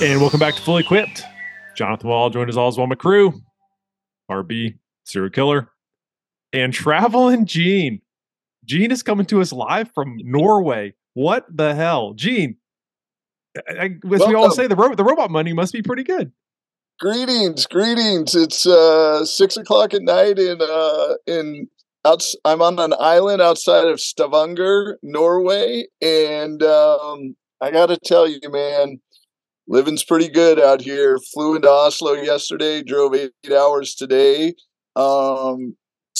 And welcome back to Fully Equipped. Jonathan Wall joined as always by my crew, RB, Serial Killer, and Traveling Gene. Gene is coming to us live from Norway. What the hell? Gene, as we all say, the robot money must be pretty good. Greetings. It's 6 o'clock at night I'm on an island outside of Stavanger, Norway, and I got to tell you, man, living's pretty good out here. Flew into Oslo yesterday, drove 8 hours today.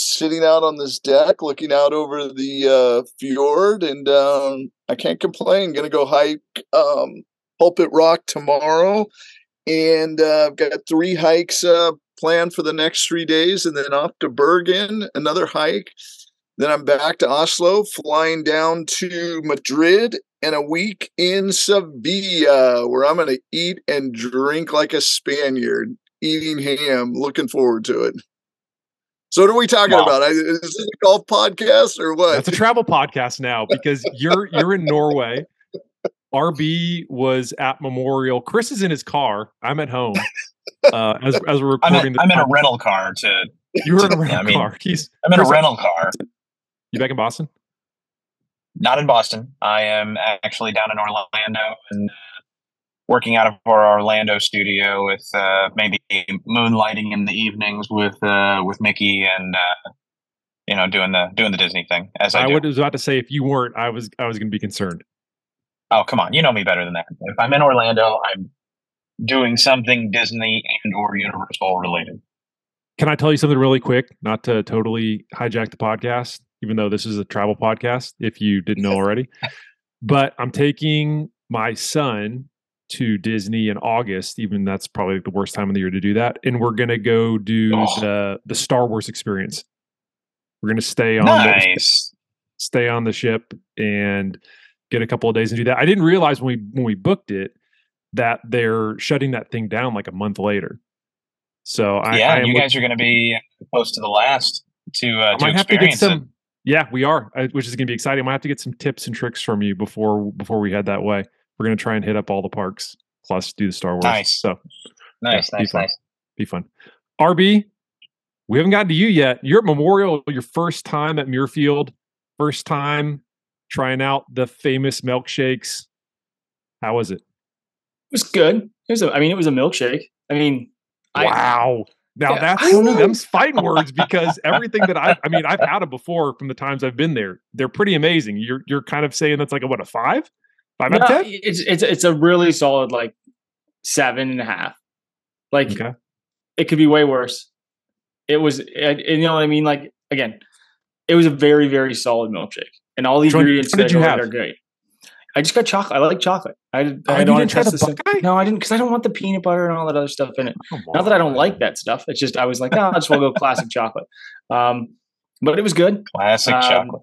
Sitting out on this deck, looking out over the fjord, and I can't complain. Going to go hike Pulpit Rock tomorrow, and I've got 3 hikes planned for the next 3 days, and then off to Bergen, another hike. Then I'm back to Oslo, flying down to Madrid, and a week in Sevilla, where I'm going to eat and drink like a Spaniard, eating ham. Looking forward to it. So what are we talking about? Is this a golf podcast or what? That's a travel podcast now because you're in Norway. RB was at Memorial. Chris is in his car. I'm at home. As we're recording, I'm in a rental car. You're in a rental car. I'm in a rental car. You back in Boston? Not in Boston. I am actually down in Orlando and working out of our Orlando studio with maybe moonlighting in the evenings with Mickey and doing the Disney thing. As I was about to say, if you weren't, I was going to be concerned. Oh, come on, you know me better than that. If I'm in Orlando, I'm doing something Disney and or Universal related. Can I tell you something really quick? Not to totally hijack the podcast, even though this is a travel podcast. If you didn't know already, but I'm taking my son to Disney in August, even that's probably the worst time of the year to do that. And we're going to go do the Star Wars experience. We're going to stay on the ship and get a couple of days and do that. I didn't realize when we booked it that they're shutting that thing down like a month later. So you guys are going to be close to the last to experience it. Yeah, we are, which is going to be exciting. I might have to get some tips and tricks from you before we head that way. We're going to try and hit up all the parks, plus do the Star Wars. Nice. So, be fun. RB, we haven't gotten to you yet. You're at Memorial, your first time at Muirfield, first time trying out the famous milkshakes. How was it? It was good. It was a milkshake. Wow. Now them's fighting words because everything that I've had them before from the times I've been there. They're pretty amazing. You're kind of saying that's like a 5? No, it's a really solid 7.5. Okay. It could be way worse. It was, you know what I mean? Again, it was a very, very solid milkshake, and all the ingredients that are great. I just got chocolate. I like chocolate. I don't want to test this. No, I didn't, because I don't want the peanut butter and all that other stuff in it. Not that I don't like that stuff. It's just I was like, I just want to go classic chocolate. But it was good. Classic chocolate.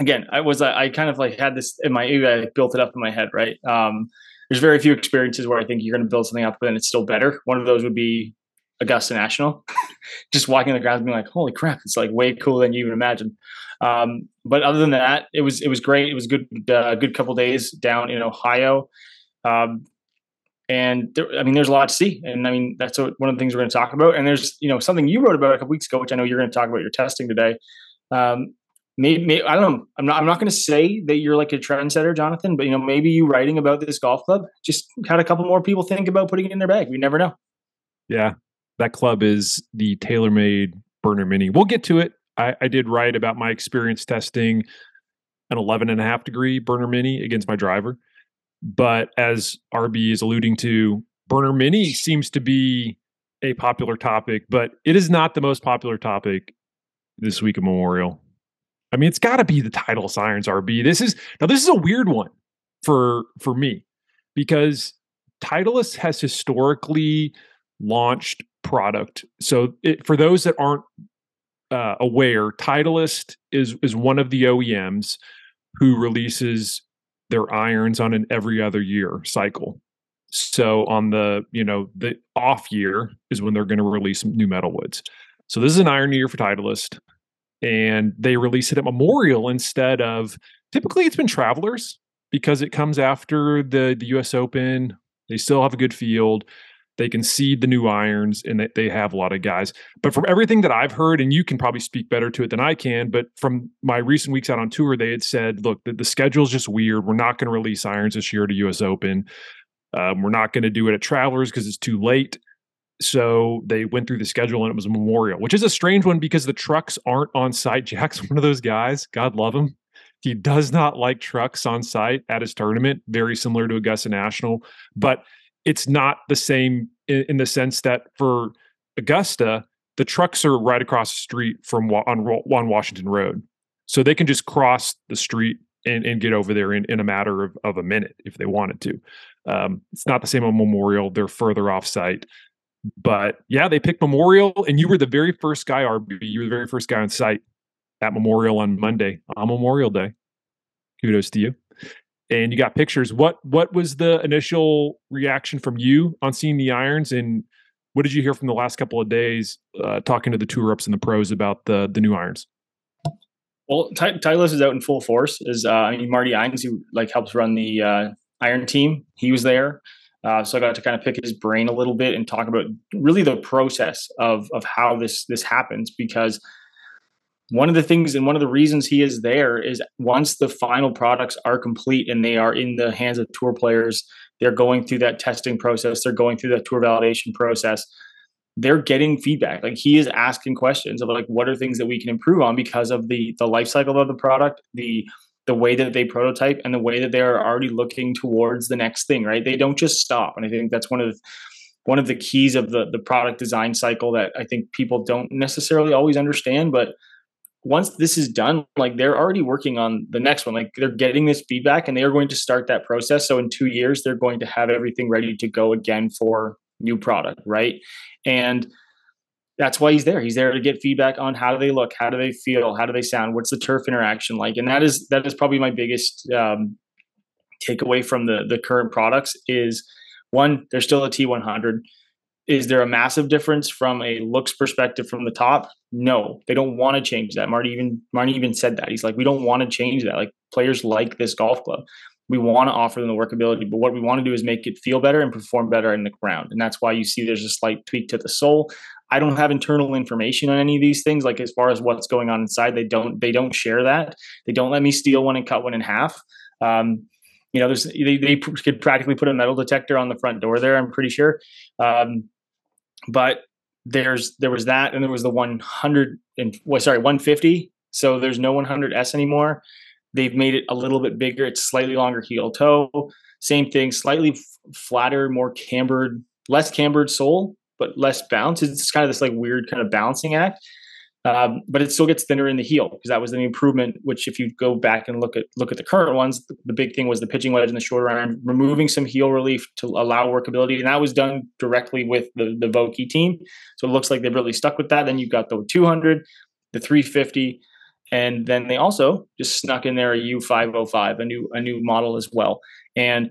Again, I kind of had this in my ear. I built it up in my head, right? There's very few experiences where I think you're going to build something up and it's still better. One of those would be Augusta National. Just walking on the grounds and being like, holy crap, it's way cooler than you even imagined. But other than that, it was great. It was a good couple days down in Ohio. And there's a lot to see. And that's one of the things we're going to talk about. And there's, something you wrote about a couple weeks ago, which I know you're going to talk about your testing today. Maybe I don't know. I'm not going to say that you're a trendsetter, Jonathan, but maybe you writing about this golf club just had a couple more people think about putting it in their bag. We never know. Yeah, that club is the TaylorMade BRNR Mini. We'll get to it. I did write about my experience testing an 11.5 degree BRNR Mini against my driver, but as RB is alluding to, BRNR Mini seems to be a popular topic, but it is not the most popular topic this week of Memorial. It's got to be the Titleist irons, RB. This is a weird one for me because Titleist has historically launched product. So for those that aren't aware, Titleist is one of the OEMs who releases their irons on an every other year cycle. So on the off year is when they're going to release some new metal woods. So this is an iron year for Titleist. And they release it at Memorial instead of, typically it's been Travelers because it comes after the US Open They still have a good field. They can seed the new irons, and they have a lot of guys. But from everything that I've heard, and you can probably speak better to it than I can, but from my recent weeks out on tour, they had said, look, the schedule's just weird. We're not going to release irons this year to US Open. We're not going to do it at Travelers because it's too late. So they went through the schedule, and it was a Memorial, which is a strange one because the trucks aren't on site. Jack's one of those guys. God love him. He does not like trucks on site at his tournament, very similar to Augusta National. But it's not the same in the sense that for Augusta, the trucks are right across the street from on Washington Road. So they can just cross the street and get over there in a matter of a minute if they wanted to. It's not the same on Memorial. They're further off site. But yeah, they picked Memorial, and you were the very first guy, RB. You were the very first guy on site at Memorial on Monday, on Memorial Day. Kudos to you. And you got pictures. What was the initial reaction from you on seeing the irons, and what did you hear from the last couple of days talking to the tour ups and the pros about the new irons? Well, Titleist is out in full force. Marty Ines, who helps run the iron team, he was there, so I got to kind of pick his brain a little bit and talk about really the process of how this happens, because one of the things and one of the reasons he is there is once the final products are complete and they are in the hands of tour players, they're going through that testing process. They're going through that tour validation process. They're getting feedback. He is asking questions of what are things that we can improve on because of the life cycle of the product, the way that they prototype, and the way that they're already looking towards the next thing, right? They don't just stop. And I think that's one of the keys of the product design cycle that I think people don't necessarily always understand, but once this is done, they're already working on the next one. They're getting this feedback and they are going to start that process. So in 2 years, they're going to have everything ready to go again for new product, right? And that's why he's there. He's there to get feedback on how do they look, how do they feel, how do they sound, what's the turf interaction like? And that is probably my biggest takeaway from the current products is, one, there's still a T100. Is there a massive difference from a looks perspective from the top? No, they don't want to change that. Marty even said that. He's like, we don't want to change that. Players like this golf club. We want to offer them the workability, but what we want to do is make it feel better and perform better in the ground. And that's why you see there's a slight tweak to the sole. I don't have internal information on any of these things. As far as what's going on inside, they don't share that. They don't let me steal one and cut one in half. They could practically put a metal detector on the front door there, I'm pretty sure. But there was that, and there was the 150. So there's no 100S anymore. They've made it a little bit bigger. It's slightly longer heel toe. Same thing, slightly flatter, more cambered, less cambered sole, but less bounce. It's kind of this weird kind of balancing act. But it still gets thinner in the heel because that was an improvement, which if you go back and look at the current ones, the big thing was the pitching wedge and the shorter iron, removing some heel relief to allow workability. And that was done directly with the Vokey team. So it looks like they've really stuck with that. Then you've got the 200, the 350, and then they also just snuck in there a U505, a new model as well. And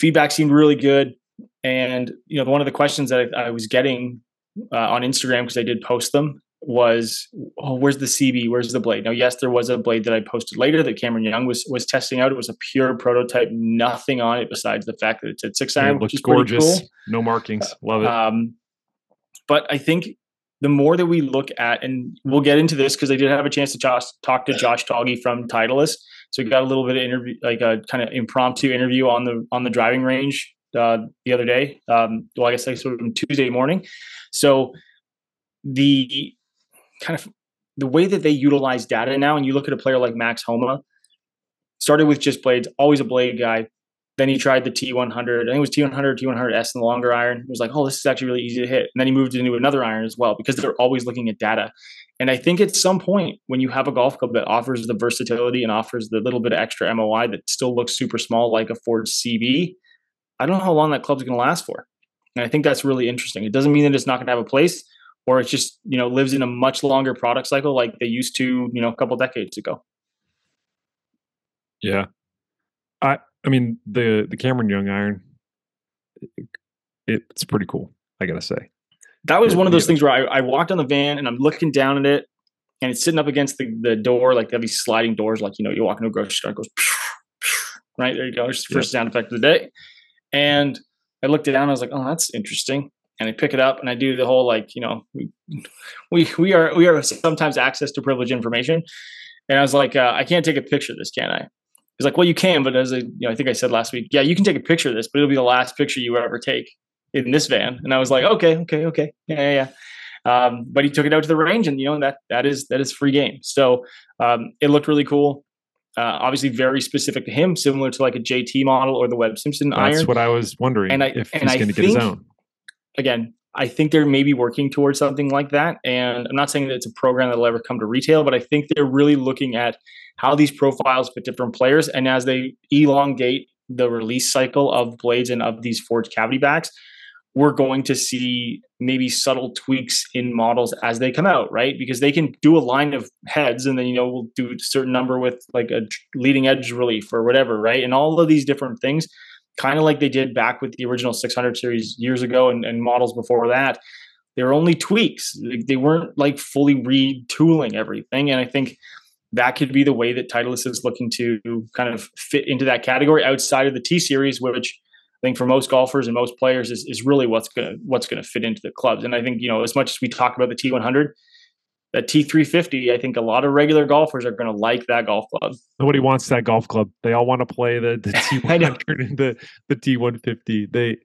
feedback seemed really good. And, one of the questions that I was getting on Instagram, because I did post them, was, oh, where's the CB? Where's the blade? Now, yes, there was a blade that I posted later that Cameron Young was testing out. It was a pure prototype, nothing on it besides the fact that it's at 6 iron, which is gorgeous. Pretty cool. No markings. Love it. But I think the more that we look at, and we'll get into this because I did have a chance to talk to Josh Toggy from Titleist. So we got a little bit of interview, a kind of impromptu interview on the driving range the other day. I guess sort of Tuesday morning. So the kind of the way that they utilize data now, and you look at a player like Max Homa, started with just blades, always a blade guy. Then he tried the T100. I think it was T100, T100S and the longer iron. He was like, oh, this is actually really easy to hit. And then he moved into another iron as well because they're always looking at data. And I think at some point when you have a golf club that offers the versatility and offers the little bit of extra MOI that still looks super small like a Ford CB, I don't know how long that club's going to last for. And I think that's really interesting. It doesn't mean that it's not going to have a place, or it's just, lives in a much longer product cycle like they used to, a couple decades ago. Yeah. I mean, the Cameron Young iron, it's pretty cool, I got to say. That was one of those things where I walked on the van and I'm looking down at it and it's sitting up against the door, like they have these sliding doors, you walk into a grocery store, it goes, right, there you go, it's the first sound effect of the day. And I looked it down. I was like, oh, that's interesting. And I pick it up and I do the whole, like, you know, we are sometimes access to privileged information. And I was like, I can't take a picture of this, can I? He's like, well, you can, but as a, you know, I think I said last week, yeah, you can take a picture of this, but it'll be the last picture you ever take in this van. And I was like, okay. Yeah. But he took it out to the range, and you know, that is free game. So, it looked really cool. Obviously very specific to him, similar to like a JT model or the Webb Simpson iron. That's what I was wondering, if he's going to get his own. Again, I think they're maybe working towards something like that. And I'm not saying that it's a program that'll ever come to retail, but I think they're really looking at how these profiles fit different players. And as they elongate the release cycle of blades and of these forged cavity backs, we're going to see maybe subtle tweaks in models as they come out, right? Because they can do a line of heads, and then, you know, we'll do a certain number with like a leading edge relief or whatever, right? And all of these different things, kind of like they did back with the original 600 series years ago and models before that, they were only tweaks. They weren't like fully retooling everything. And I think that could be the way that Titleist is looking to kind of fit into that category outside of the T-Series, which I think for most golfers and most players is really what's gonna fit into the clubs. And I think, you know, as much as we talk about the T100, that T350, I think a lot of regular golfers are going to like that golf club. Nobody wants that golf club. They all want to play the T100 and the T150.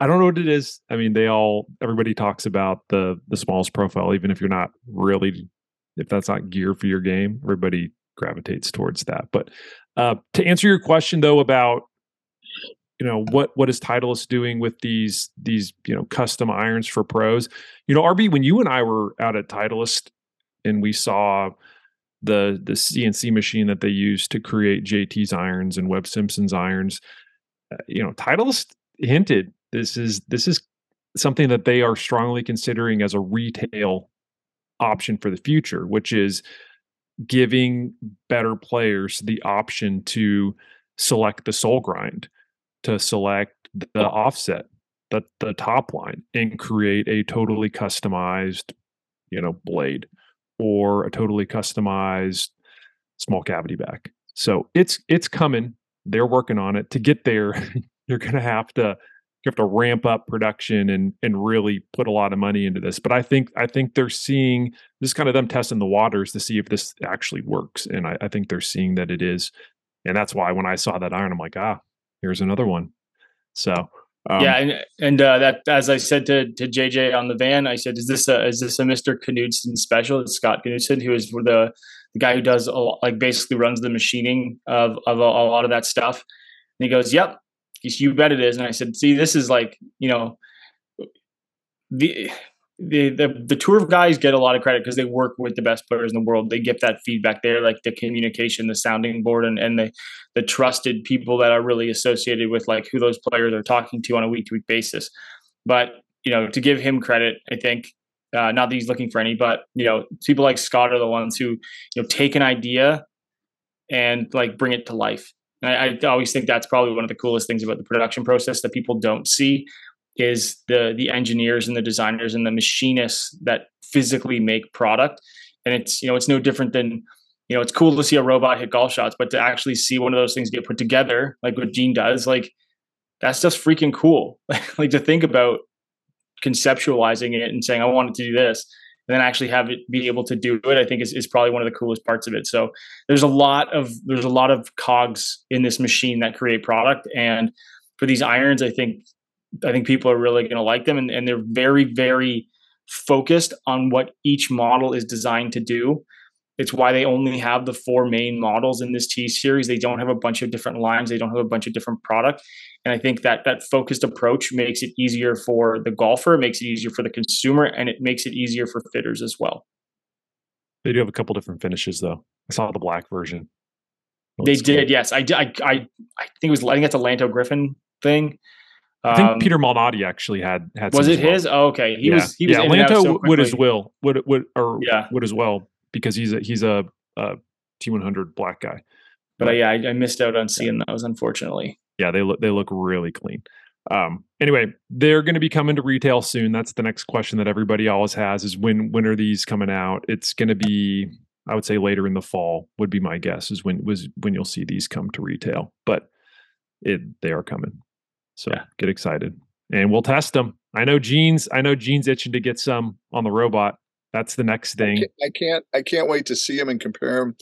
I don't know what it is. I mean, everybody talks about the smallest profile, even if you're not really, if that's not gear for your game, everybody gravitates towards that. But to answer your question though about, you know, what is Titleist doing with these, you know, custom irons for pros? You know, RB, when you and I were out at Titleist and we saw the CNC machine that they use to create JT's irons and Webb Simpson's irons, you know, Titleist hinted this is something that they are strongly considering as a retail option for the future, which is giving better players the option to select the sole grind, to select the offset, the top line, and create a totally customized, you know, blade or a totally customized small cavity back. So it's coming. They're working on it. To get there, you're going to have to ramp up production and really put a lot of money into this. But I think they're seeing this, kind of them testing the waters to see if this actually works. And I think they're seeing that it is. And that's why when I saw that iron, I'm like, here's another one. So yeah, and that, as I said to JJ on the van, I said, is this a Mr. Knudsen special? It's Scott Knudsen, who is the guy who does basically runs the machining of a lot of that stuff. And he goes, "Yep, you bet it is." And I said, "See, this is like, you know, the tour guys get a lot of credit because they work with the best players in the world. They get that feedback there, like the communication, the sounding board, and the trusted people that are really associated with like who those players are talking to on a week-to-week basis." But, you know, to give him credit, I think, not that he's looking for any, but, you know, people like Scott are the ones who, you know, take an idea and like bring it to life. And I always think that's probably one of the coolest things about the production process that people don't see, is the engineers and the designers and the machinists that physically make product. And it's, you know, it's no different than, you know, it's cool to see a robot hit golf shots, but to actually see one of those things get put together, like what Gene does, like that's just freaking cool. Like to think about conceptualizing it and saying, I wanted to do this, and then actually have it be able to do it, I think is probably one of the coolest parts of it. So there's a lot of cogs in this machine that create product. And for these irons, I think people are really going to like them, and they're very, very focused on what each model is designed to do. It's why they only have the four main models in this T series. They don't have a bunch of different lines. They don't have a bunch of different product. And I think that focused approach makes it easier for the golfer, it makes it easier for the consumer, and it makes it easier for fitters as well. They do have a couple different finishes though. I saw the black version. They did. Cool. Yes. I think that's a Lanto Griffin thing. I think Peter Malnati actually had. Was it his? Oh, okay. He was. Yeah, Lanto so would as well. Would as well, because he's a T100 black guy. But yeah, I missed out on seeing those, unfortunately. Yeah, they look really clean. Anyway, they're going to be coming to retail soon. That's the next question that everybody always has: is when are these coming out? It's going to be, I would say, later in the fall would be my guess. Is when you'll see these come to retail, but they are coming. So yeah. Get excited. and we'll test them. I know Gene's itching to get some on the robot. That's the next thing. I can't wait to see them and compare them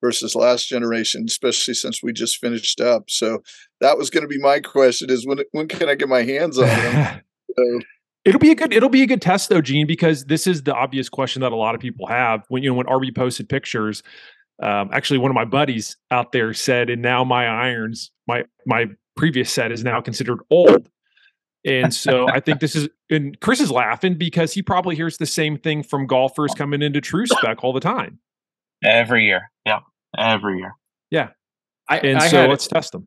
versus last generation, especially since we just finished up. So that was going to be my question: is when can I get my hands on them? So. It'll be a good test though, Gene, because this is the obvious question that a lot of people have. When RB posted pictures, actually one of my buddies out there said, "And now my irons, my previous set is now considered old." And so I think this is, and Chris is laughing because he probably hears the same thing from golfers coming into True Spec all the time. Every year. Yeah. Every year. Yeah. Let's test them.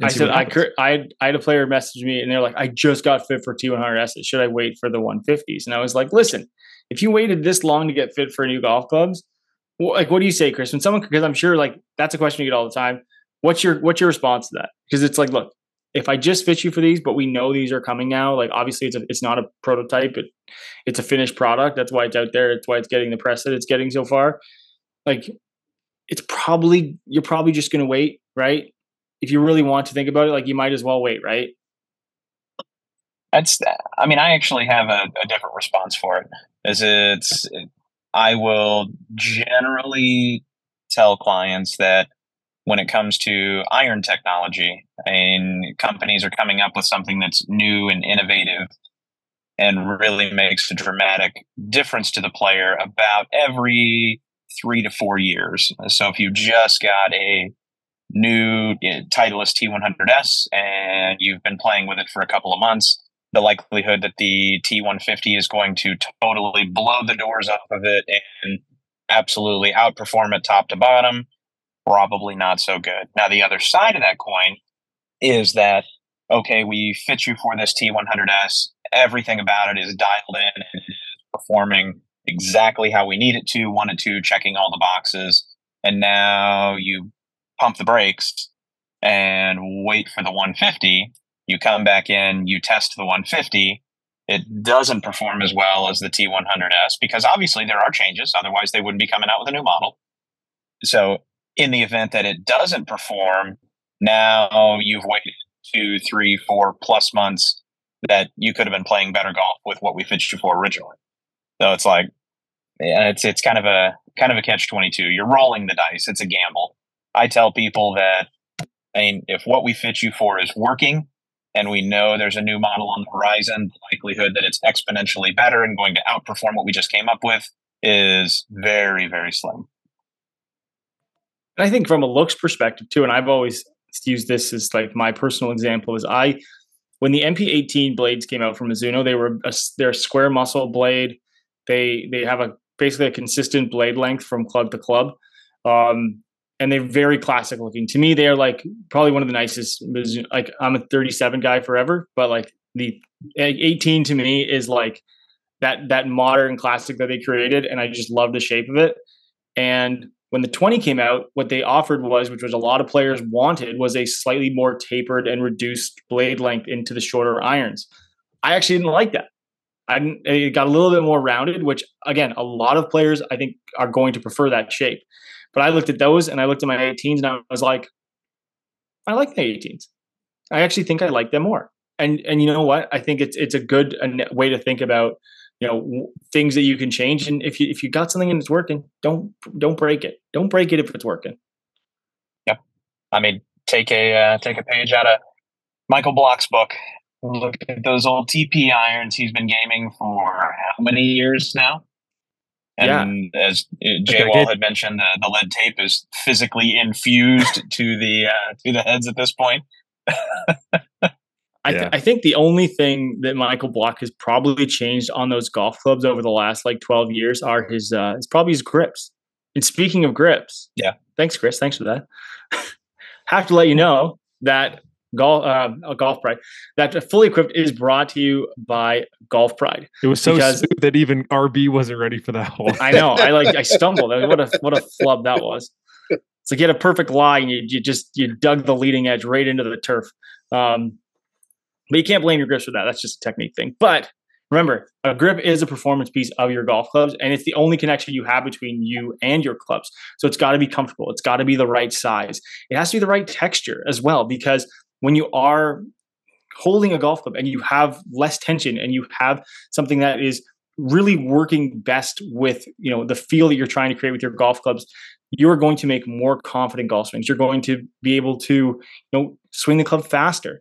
I had a player message me and they're like, I just got fit for T100. Should I wait for the 150s? And I was like, listen, if you waited this long to get fit for new golf clubs, what do you say, Chris? When someone, because I'm sure that's a question you get all the time. What's your response to that? Because it's like, look, if I just fit you for these, but we know these are coming now, obviously it's not a prototype, it's a finished product. That's why it's out there. It's why it's getting the press that it's getting so far. You're probably just going to wait, right? If you really want to think about it, you might as well wait, right? I actually have a different response for it. I will generally tell clients that when it comes to iron technology and companies are coming up with something that's new and innovative and really makes a dramatic difference to the player about every 3 to 4 years. So if you just got a new Titleist T100S and you've been playing with it for a couple of months, the likelihood that the T150 is going to totally blow the doors off of it and absolutely outperform it top to bottom, probably not so good. Now, the other side of that coin is that, okay, we fit you for this T100S. Everything about it is dialed in and performing exactly how we need it to, want it to, checking all the boxes. And now you pump the brakes and wait for the 150. You come back in, you test the 150. It doesn't perform as well as the T100S because obviously there are changes. Otherwise, they wouldn't be coming out with a new model. So in the event that it doesn't perform, now you've waited 2, 3, 4 plus months that you could have been playing better golf with what we pitched you for originally. So it's it's kind of a catch-22. You're rolling the dice. It's a gamble. I tell people that if what we fit you for is working and we know there's a new model on the horizon, the likelihood that it's exponentially better and going to outperform what we just came up with is very, very slim. And I think from a looks perspective too, and I've always used this as my personal example, is when the MP18 blades came out from Mizuno, they're a square muscle blade. They have basically a consistent blade length from club to club. And they're very classic looking. To me, they are probably one of the nicest. I'm a 37 guy forever, but the 18 to me is that modern classic that they created. And I just love the shape of it. And when the 20 came out, what they offered which a lot of players wanted, was a slightly more tapered and reduced blade length into the shorter irons. I actually didn't like that. It got a little bit more rounded, which again, a lot of players I think are going to prefer that shape. But I looked at those and I looked at my 18s and I was like, I like the 18s. I actually think I like them more. And you know what? I think it's a good way to think about, things that you can change. And if you got something and it's working, don't break it. Don't break it if it's working. Yep. Take a page out of Michael Block's book. Look at those old TP irons. He's been gaming for how many years now? And yeah. As Jay Wall had mentioned, the lead tape is physically infused to the heads at this point. I think the only thing that Michael Block has probably changed on those golf clubs over the last 12 years are his grips. And speaking of grips, yeah, thanks, Chris. Thanks for that. Have to let you know that Golf Pride, that Fully Equipped is brought to you by Golf Pride. It was so stupid that even RB wasn't ready for that one. I know. I stumbled. What a flub that was. It's you had a perfect lie and you dug the leading edge right into the turf. But you can't blame your grips for that. That's just a technique thing. But remember, a grip is a performance piece of your golf clubs, and it's the only connection you have between you and your clubs. So it's got to be comfortable. It's got to be the right size. It has to be the right texture as well, because when you are holding a golf club and you have less tension and you have something that is really working best with, you know, the feel that you're trying to create with your golf clubs, you're going to make more confident golf swings. You're going to be able to, you know, swing the club faster.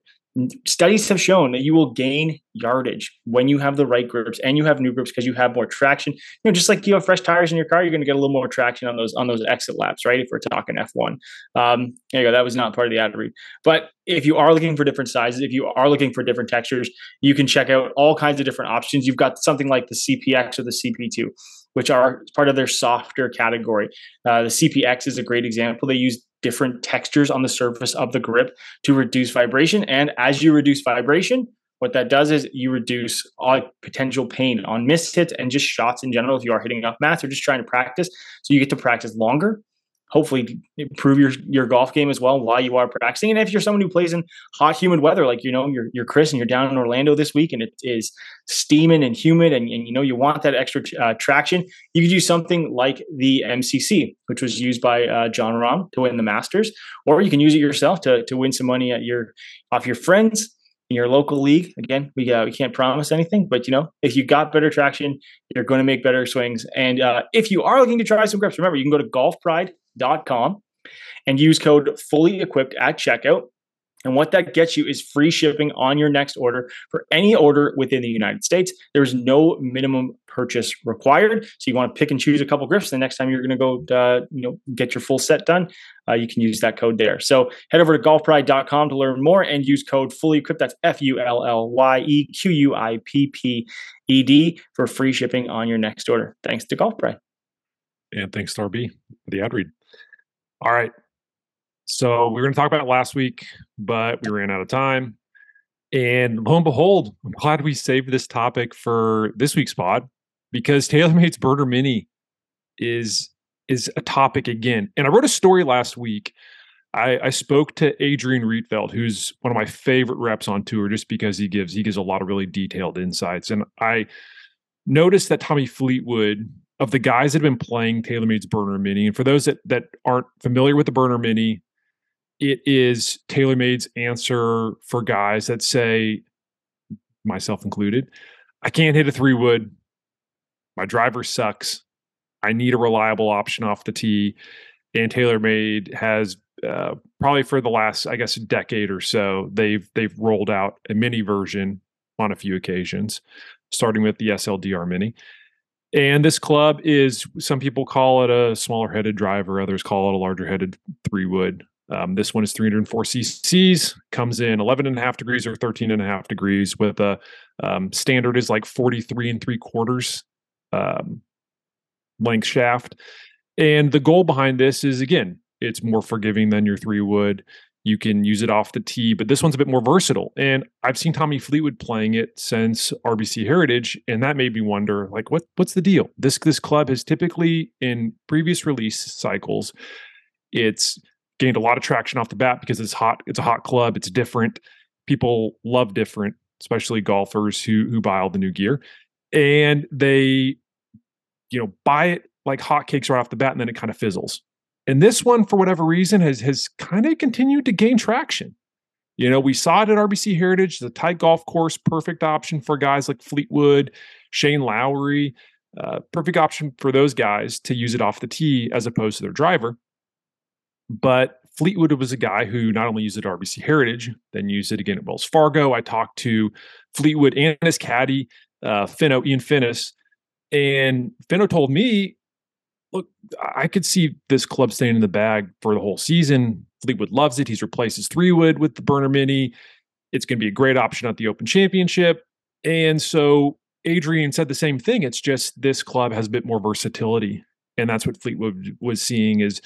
Studies have shown that you will gain yardage when you have the right grips and you have new grips because you have more traction. You know, just like you have fresh tires in your car, you're going to get a little more traction on those exit laps, right? If we're talking F1. There you go. That was not part of the ad read. But if you are looking for different sizes, if you are looking for different textures, you can check out all kinds of different options. You've got something like the CPX or the CP2, which are part of their softer category. The CPX is a great example. They use different textures on the surface of the grip to reduce vibration. And as you reduce vibration, what that does is you reduce all potential pain on missed hits and just shots in general. If you are hitting up mats or just trying to practice, so you get to practice longer, hopefully improve your golf game as well while you are practicing. And if you're someone who plays in hot, humid weather, like, you know, you're Chris and you're down in Orlando this week and it is steaming and humid and you know, you want that extra traction, you could use something like the MCC, which was used by John Rahm to win the Masters, or you can use it yourself to win some money at off your friends in your local league. Again, we can't promise anything, but you know, if you got better traction, you're going to make better swings. And if you are looking to try some grips, remember, you can go to golfpride.com and use code fully equipped at checkout. And what that gets you is free shipping on your next order for any order within the United States. There's no minimum purchase required. So you want to pick and choose a couple grips. The next time you're going to go, get your full set done, you can use that code there. So head over to golfpride.com to learn more and use code fully equipped. That's FULLYEQUIPPED for free shipping on your next order. Thanks to Golf Pride. And thanks to RB for the ad read. All right. So we were going to talk about it last week, but we ran out of time. And lo and behold, I'm glad we saved this topic for this week's pod, because TaylorMade's BRNR Mini is a topic again. And I wrote a story last week. I spoke to Adrian Rietveldt, who's one of my favorite reps on tour, just because he gives a lot of really detailed insights. And I noticed that Tommy Fleetwood, of the guys that have been playing TaylorMade's BRNR Mini, and for those that aren't familiar with the BRNR Mini, it is TaylorMade's answer for guys that say, myself included, I can't hit a 3-wood. My driver sucks. I need a reliable option off the tee. And TaylorMade has probably for the last, I guess, decade or so, they've rolled out a mini version on a few occasions, starting with the SLDR Mini. And this club is, some people call it a smaller headed driver, others call it a larger headed 3-wood. This one is 304 cc's, comes in 11.5 degrees or 13.5 degrees with a standard is like 43 3/4 length shaft. And the goal behind this is, again, it's more forgiving than your 3-wood. You can use it off the tee, but this one's a bit more versatile. And I've seen Tommy Fleetwood playing it since RBC Heritage, and that made me wonder, like, what's the deal? This club has typically, in previous release cycles, it's gained a lot of traction off the bat because it's hot. It's a hot club. It's different. People love different, especially golfers who buy all the new gear, and they, you know, buy it like hotcakes right off the bat, and then it kind of fizzles. And this one, for whatever reason, has kind of continued to gain traction. You know, we saw it at RBC Heritage, the tight golf course, perfect option for guys like Fleetwood, Shane Lowry, perfect option for those guys to use it off the tee as opposed to their driver. But Fleetwood was a guy who not only used it at RBC Heritage, then used it again at Wells Fargo. I talked to Fleetwood and his caddy, Finno, Ian Finnis, and Finno told me, look, I could see this club staying in the bag for the whole season. Fleetwood loves it. He's replaced his 3-wood with the BRNR Mini. It's going to be a great option at the Open Championship. And so Adrian said the same thing. It's just this club has a bit more versatility. And that's what Fleetwood was seeing is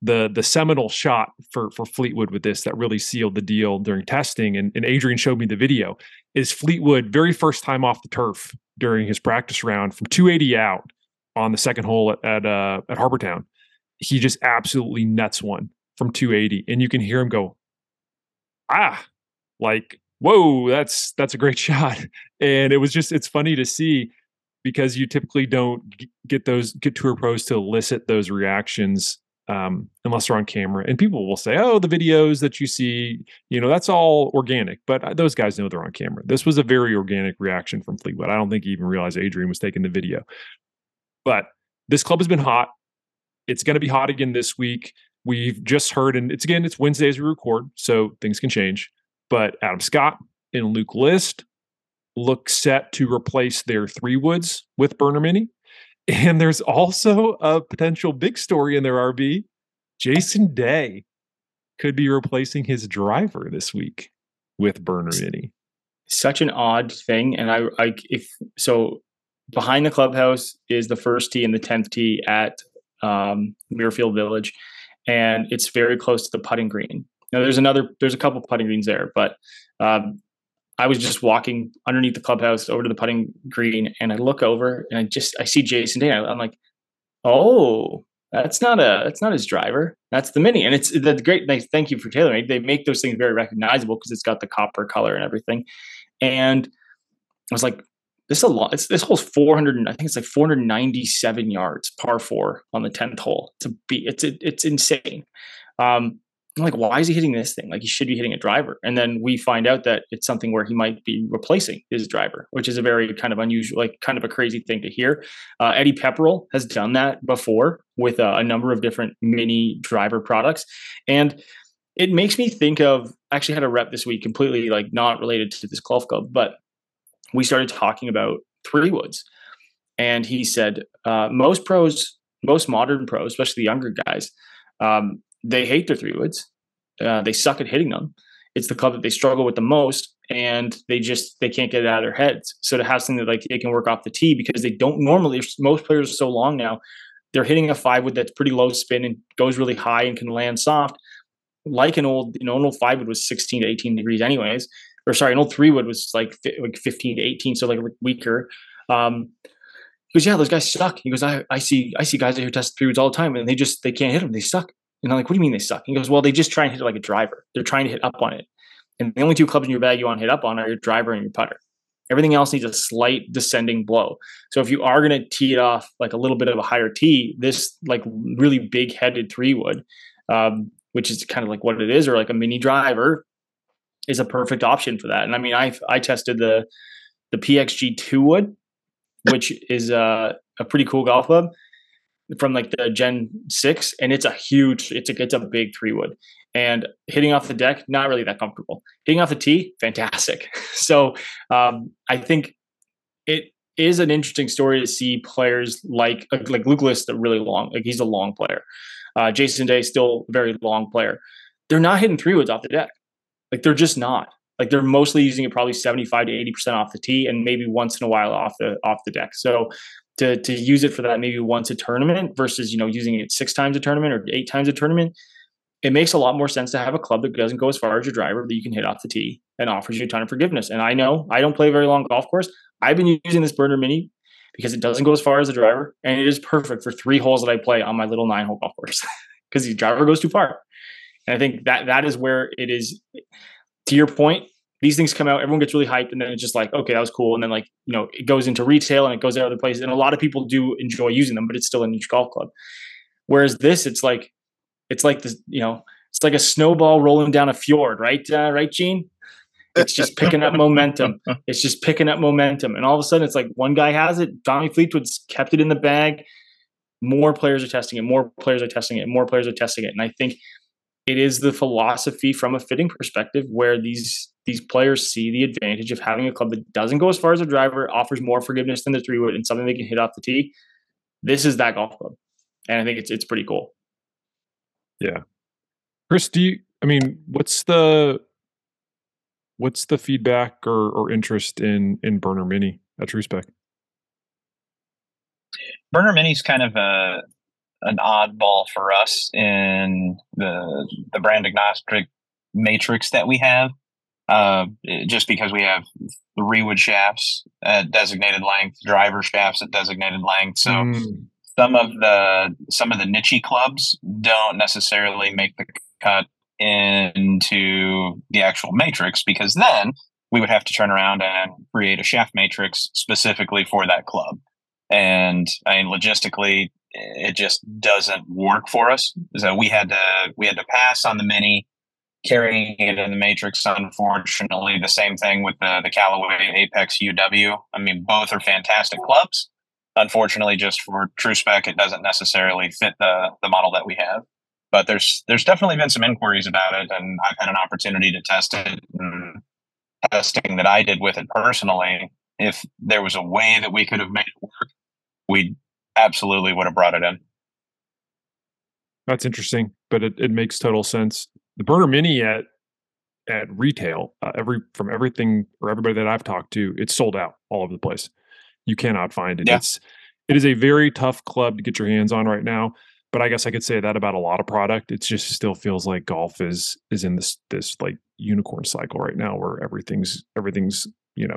the seminal shot for Fleetwood with this that really sealed the deal during testing. And Adrian showed me the video. Is Fleetwood very first time off the turf during his practice round from 280 out on the second hole at Harbortown, he just absolutely nuts one from 280, and you can hear him go, like, whoa, that's a great shot. And it was just, it's funny to see, because you typically don't get tour pros to elicit those reactions unless they're on camera. And people will say, oh, the videos that you see, you know, that's all organic. But those guys know they're on camera. This was a very organic reaction from Fleetwood. I don't think he even realized Adrian was taking the video. But this club has been hot. It's going to be hot again this week. We've just heard, and it's again, it's Wednesday as we record, so things can change. But Adam Scott and Luke List look set to replace their 3-woods with BRNR Mini. And there's also a potential big story in their RV. Jason Day could be replacing his driver this week with BRNR Mini. Such an odd thing. And I behind the clubhouse is the first tee and the 10th tee at Muirfield Village. And it's very close to the putting green. Now there's a couple putting greens there, but I was just walking underneath the clubhouse over to the putting green, and I look over and I see Jason Day. I'm like, oh, that's not his driver. That's the Mini. And that's great. Thank you for TaylorMade. They make those things very recognizable because it's got the copper color and everything. And I was like, this is a lot. This hole's 497 yards, par 4 on the 10th hole. It's insane. I'm like, why is he hitting this thing? Like, he should be hitting a driver. And then we find out that it's something where he might be replacing his driver, which is a very kind of unusual, like kind of a crazy thing to hear. Eddie Pepperell has done that before with a number of different mini driver products. And it makes me think of, I actually had a rep this week, completely like not related to this golf club, but we started talking about 3-woods. And he said, most modern pros, especially the younger guys, they hate their 3-woods. They suck at hitting them. It's the club that they struggle with the most, and they can't get it out of their heads. So to have something that like they can work off the tee, because they don't normally, most players are so long now, they're hitting a 5-wood that's pretty low spin and goes really high and can land soft. Like an old 5-wood was 16 to 18 degrees anyways, or sorry, an old 3-wood was like 15 to 18. So like weaker. He goes, yeah, those guys suck. He goes, I see guys out here test 3-woods all the time, and they can't hit them. They suck. And I'm like, what do you mean they suck? He goes, well, they just try and hit it like a driver. They're trying to hit up on it. And the only two clubs in your bag you want to hit up on are your driver and your putter. Everything else needs a slight descending blow. So if you are going to tee it off like a little bit of a higher tee, this like really big-headed 3-wood, which is kind of like what it is, or like a mini driver, is a perfect option for that. And I mean, I tested the PXG 2-wood, which is a pretty cool golf club from like the Gen 6, and it's a big 3-wood, and hitting off the deck, not really that comfortable. Hitting off the tee, fantastic. So I think it is an interesting story to see players like Luke List, that really long, like he's a long player. Jason Day, still very long player. They're not hitting 3-woods off the deck. Like they're just not. Like they're mostly using it probably 75 to 80% off the tee, and maybe once in a while off the deck. So to use it for that maybe once a tournament versus, using it 6 times a tournament or 8 times a tournament, it makes a lot more sense to have a club that doesn't go as far as your driver, that you can hit off the tee and offers you a ton of forgiveness. And I know I don't play a very long golf course. I've been using this BRNR Mini because it doesn't go as far as a driver, and it is perfect for 3 holes that I play on my little 9-hole golf course because the driver goes too far. And I think that is where it is. To your point, these things come out, everyone gets really hyped, and then it's just like, okay, that was cool. And then it goes into retail and it goes out other places. And a lot of people do enjoy using them, but it's still a niche golf club. Whereas this, it's like a snowball rolling down a fjord, right? Right, Gene? It's just picking up momentum. And all of a sudden it's like one guy has it. Tommy Fleetwood's kept it in the bag. More players are testing it. And I think it is the philosophy from a fitting perspective where these players see the advantage of having a club that doesn't go as far as a driver, offers more forgiveness than the 3-wood, and something they can hit off the tee. This is that golf club. And I think it's pretty cool. Yeah. Chris, what's the feedback or interest in BRNR Mini at TruSpec? BRNR Mini's kind of an oddball for us in the brand agnostic matrix that we have, just because we have 3-wood shafts at designated length, driver shafts at designated length. So some of the niche clubs don't necessarily make the cut into the actual matrix, because then we would have to turn around and create a shaft matrix specifically for that club. And I mean, logistically, it just doesn't work for us. So we had to pass on the Mini, carrying it in the Matrix. Unfortunately, the same thing with the Callaway Apex UW. I mean, both are fantastic clubs. Unfortunately, just for true spec, it doesn't necessarily fit the model that we have. But there's definitely been some inquiries about it, and I've had an opportunity to test it. And testing that I did with it personally, if there was a way that we could have made it work, we absolutely would have brought it in. That's interesting, but it makes total sense. The BRNR Mini at retail, from everything or everybody that I've talked to, it's sold out all over the place. You cannot find it. Yeah. It is a very tough club to get your hands on right now. But I guess I could say that about a lot of product. It just still feels like golf is in this like unicorn cycle right now, where everything's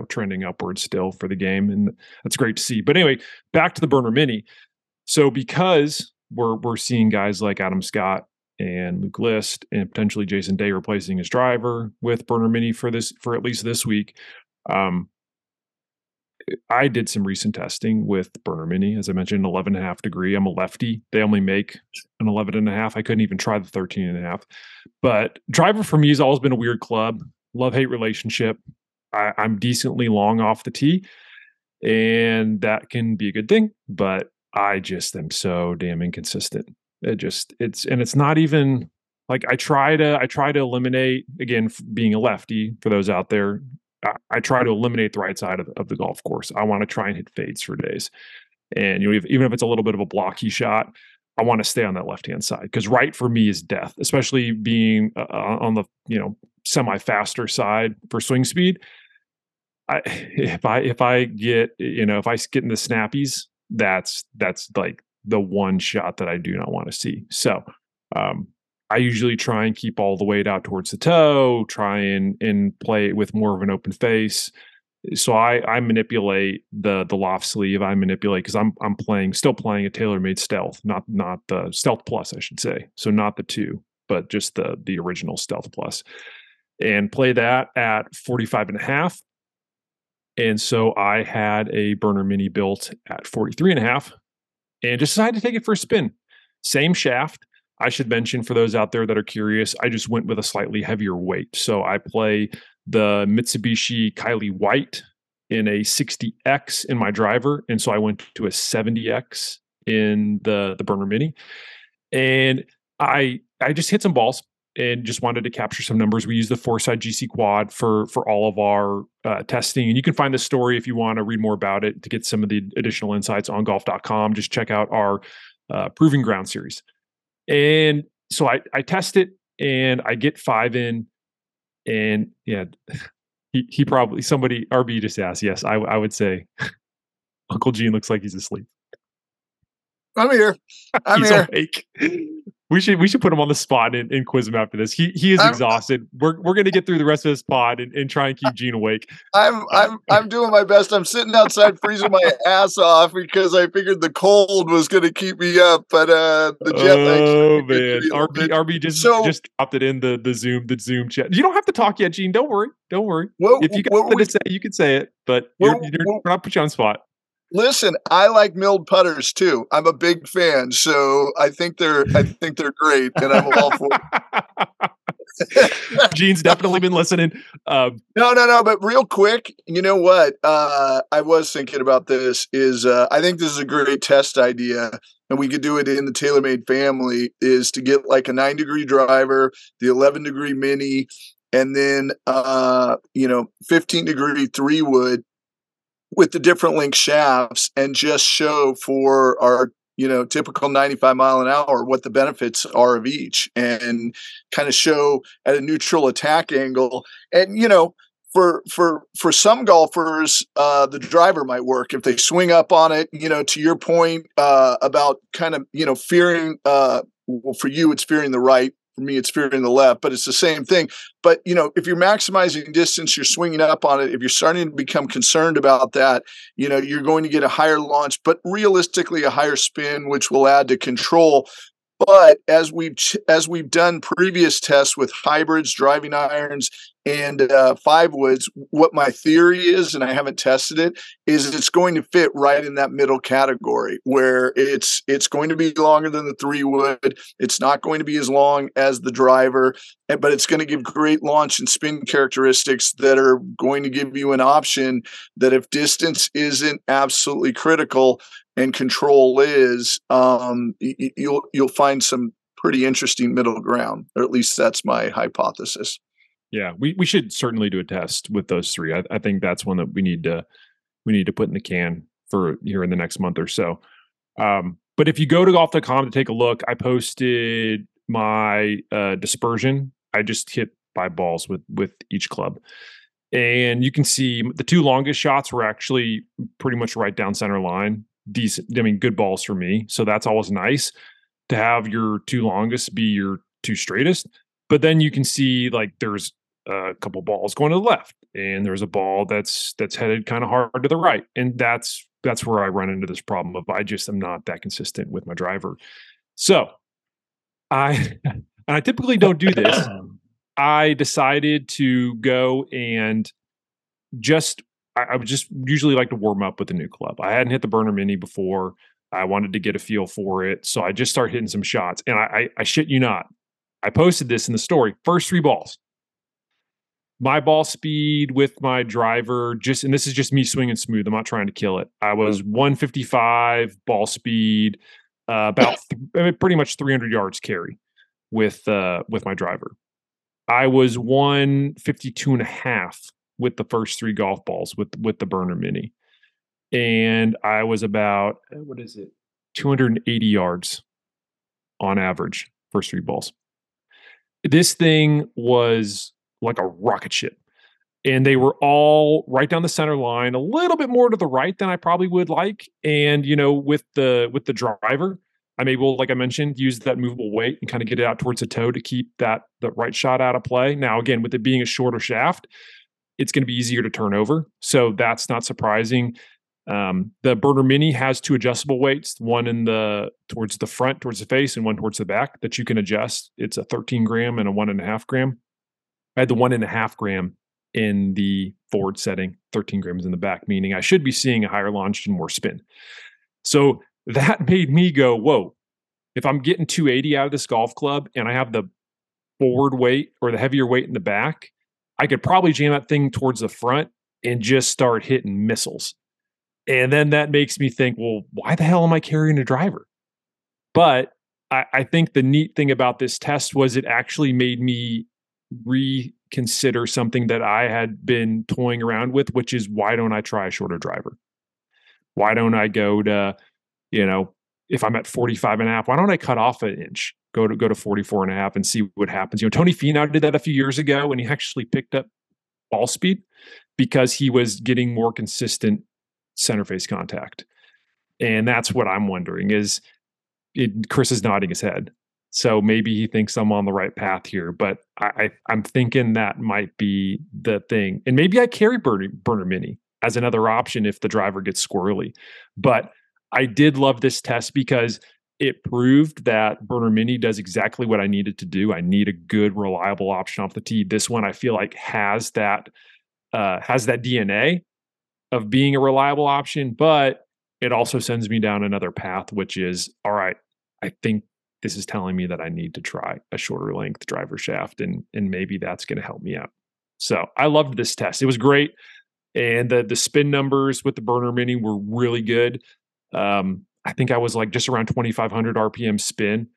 trending upwards still for the game, and that's great to see. But anyway, back to the BRNR Mini. So because we're seeing guys like Adam Scott and Luke List and potentially Jason Day replacing his driver with BRNR Mini for at least this week. I did some recent testing with BRNR Mini, as I mentioned, 11.5 degree. I'm a lefty. They only make an 11.5. I couldn't even try the 13.5. But driver for me has always been a weird club, love-hate relationship. I'm decently long off the tee, and that can be a good thing. But I just am so damn inconsistent. It's not even like I try to eliminate, again, being a lefty for those out there. I try to eliminate the right side of the golf course. I want to try and hit fades for days. And even if it's a little bit of a blocky shot, I want to stay on that left-hand side, because right for me is death, especially being on the, semi-faster side for swing speed. If I get in the snappies, that's like the one shot that I do not want to see. So, I usually try and keep all the weight out towards the toe, try and play it with more of an open face. So I manipulate the loft sleeve. I manipulate, because I'm still playing a TaylorMade Stealth, not the Stealth Plus, I should say. So not the 2, but just the original Stealth Plus, and play that at 45.5. And so I had a BRNR Mini built at 43.5 and just decided to take it for a spin. Same shaft. I should mention, for those out there that are curious, I just went with a slightly heavier weight. So I play the Mitsubishi Kylie White in a 60X in my driver. And so I went to a 70X in the BRNR Mini. And I just hit some balls and just wanted to capture some numbers. We use the Foresight GC Quad for all of our testing. And you can find the story if you want to read more about it, to get some of the additional insights, on golf.com. Just check out our Proving Ground series. And so I test it, and I get 5 in, and yeah, he probably, somebody, RB just asked, yes, I would say Uncle Gene looks like he's asleep. I'm here. I'm he's here. Awake. We should put him on the spot and quiz him after this. He is exhausted. We're going to get through the rest of this pod and try and keep Gene awake. I'm doing my best. I'm sitting outside freezing my ass off, because I figured the cold was going to keep me up, but the jet lag. Oh man, RB just dropped it in the Zoom chat. You don't have to talk yet, Gene. Don't worry. Well, if you got something to say, you can say it. But we're not put you on the spot. Listen, I like milled putters too. I'm a big fan, so I think they're great, and I'm all for it. Gene's definitely been listening. No. But real quick, you know what? I was thinking about this. I think this is a great test idea, and we could do it in the TaylorMade family. Is to get like a 9 degree driver, the 11 degree Mini, and then 15 degree 3-wood. With the different link shafts, and just show for our, typical 95 mile an hour, what the benefits are of each, and kind of show at a neutral attack angle. And, for some golfers, the driver might work if they swing up on it, to your point, about kind of, fearing, well, for you, it's fearing the right. For me, it's fearing the left, but it's the same thing. But, if you're maximizing distance, you're swinging up on it. If you're starting to become concerned about that, you're going to get a higher launch, but realistically a higher spin, which will add to control. But as we've done previous tests with hybrids, driving irons, and five woods, what my theory is, and I haven't tested it, is it's going to fit right in that middle category where it's going to be longer than the three wood. It's not going to be as long as the driver, but it's going to give great launch and spin characteristics that are going to give you an option that if distance isn't absolutely critical and control is, you'll find some pretty interesting middle ground, or at least that's my hypothesis. Yeah, we should certainly do a test with those three. I think that's one that we need to put in the can for here in the next month or so. But if you go to golf.com to take a look, I posted my dispersion. I just hit five balls with each club. And you can see the two longest shots were actually pretty much right down center line. Decent, I mean, good balls for me. So that's always nice to have your two longest be your two straightest. But then you can see like there's a couple balls going to the left, and there's a ball that's headed kind of hard to the right, and that's where I run into this problem of I just am not that consistent with my driver. So I typically don't do this. I decided to go and just I would just usually like to warm up with a new club. I hadn't hit the BRNR Mini before. I wanted to get a feel for it, so I just started hitting some shots, and I shit you not. I posted this in the story. First three balls, my ball speed with my driver, just, and this is just me swinging smooth. I'm not trying to kill it. I was 155 ball speed, pretty much 300 yards carry with my driver. I was 152.5 with the first three golf balls with the BRNR Mini, and I was about 280 yards on average first three balls. This thing was like a rocket ship, and they were all right down the center line, a little bit more to the right than I probably would like. And, you know, with the driver, I'm able, like I mentioned, use that movable weight and kind of get it out towards the toe to keep that right shot out of play. Now, again, with it being a shorter shaft, it's going to be easier to turn over. So that's not surprising. The BRNR Mini has two adjustable weights, one towards the front, towards the face, and one towards the back that you can adjust. It's a 13 gram and a 1.5 gram. I had the 1.5 gram in the forward setting, 13 grams in the back, meaning I should be seeing a higher launch and more spin. So that made me go, whoa, if I'm getting 280 out of this golf club and I have the forward weight or the heavier weight in the back, I could probably jam that thing towards the front and just start hitting missiles. And then that makes me think, well, why the hell am I carrying a driver? But I think the neat thing about this test was it actually made me reconsider something that I had been toying around with, which is why don't I try a shorter driver? Why don't I go to, you know, if I'm at 45.5, why don't I cut off an inch, go to 44.5 and see what happens? You know, Tony Finau did that a few years ago, and he actually picked up ball speed because he was getting more consistent center face contact. And that's what I'm wondering is it, Chris is nodding his head. So maybe he thinks I'm on the right path here, but I'm thinking that might be the thing. And maybe I carry BRNR Mini as another option if the driver gets squirrely. But I did love this test because it proved that BRNR Mini does exactly what I needed to do. I need a good, reliable option off the tee. This one I feel like has that DNA of being a reliable option, but it also sends me down another path, which is, all right, I think this is telling me that I need to try a shorter length driver shaft, and maybe that's going to help me out. So I loved this test. It was great. And the spin numbers with the BRNR Mini were really good. I think I was like just around 2,500 RPM spin,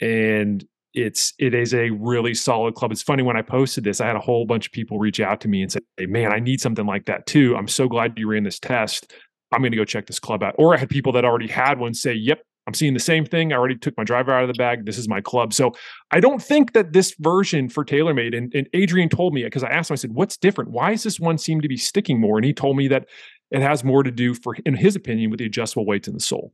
and it is a really solid club. It's funny, when I posted this, I had a whole bunch of people reach out to me and say, hey, man, I need something like that too. I'm so glad you ran this test. I'm going to go check this club out. Or I had people that already had one say, yep, I'm seeing the same thing. I already took my driver out of the bag. This is my club. So I don't think that this version for TaylorMade, and Adrian told me, because I asked him, I said, what's different? Why does this one seem to be sticking more? And he told me that it has more to do, for, in his opinion, with the adjustable weights in the sole.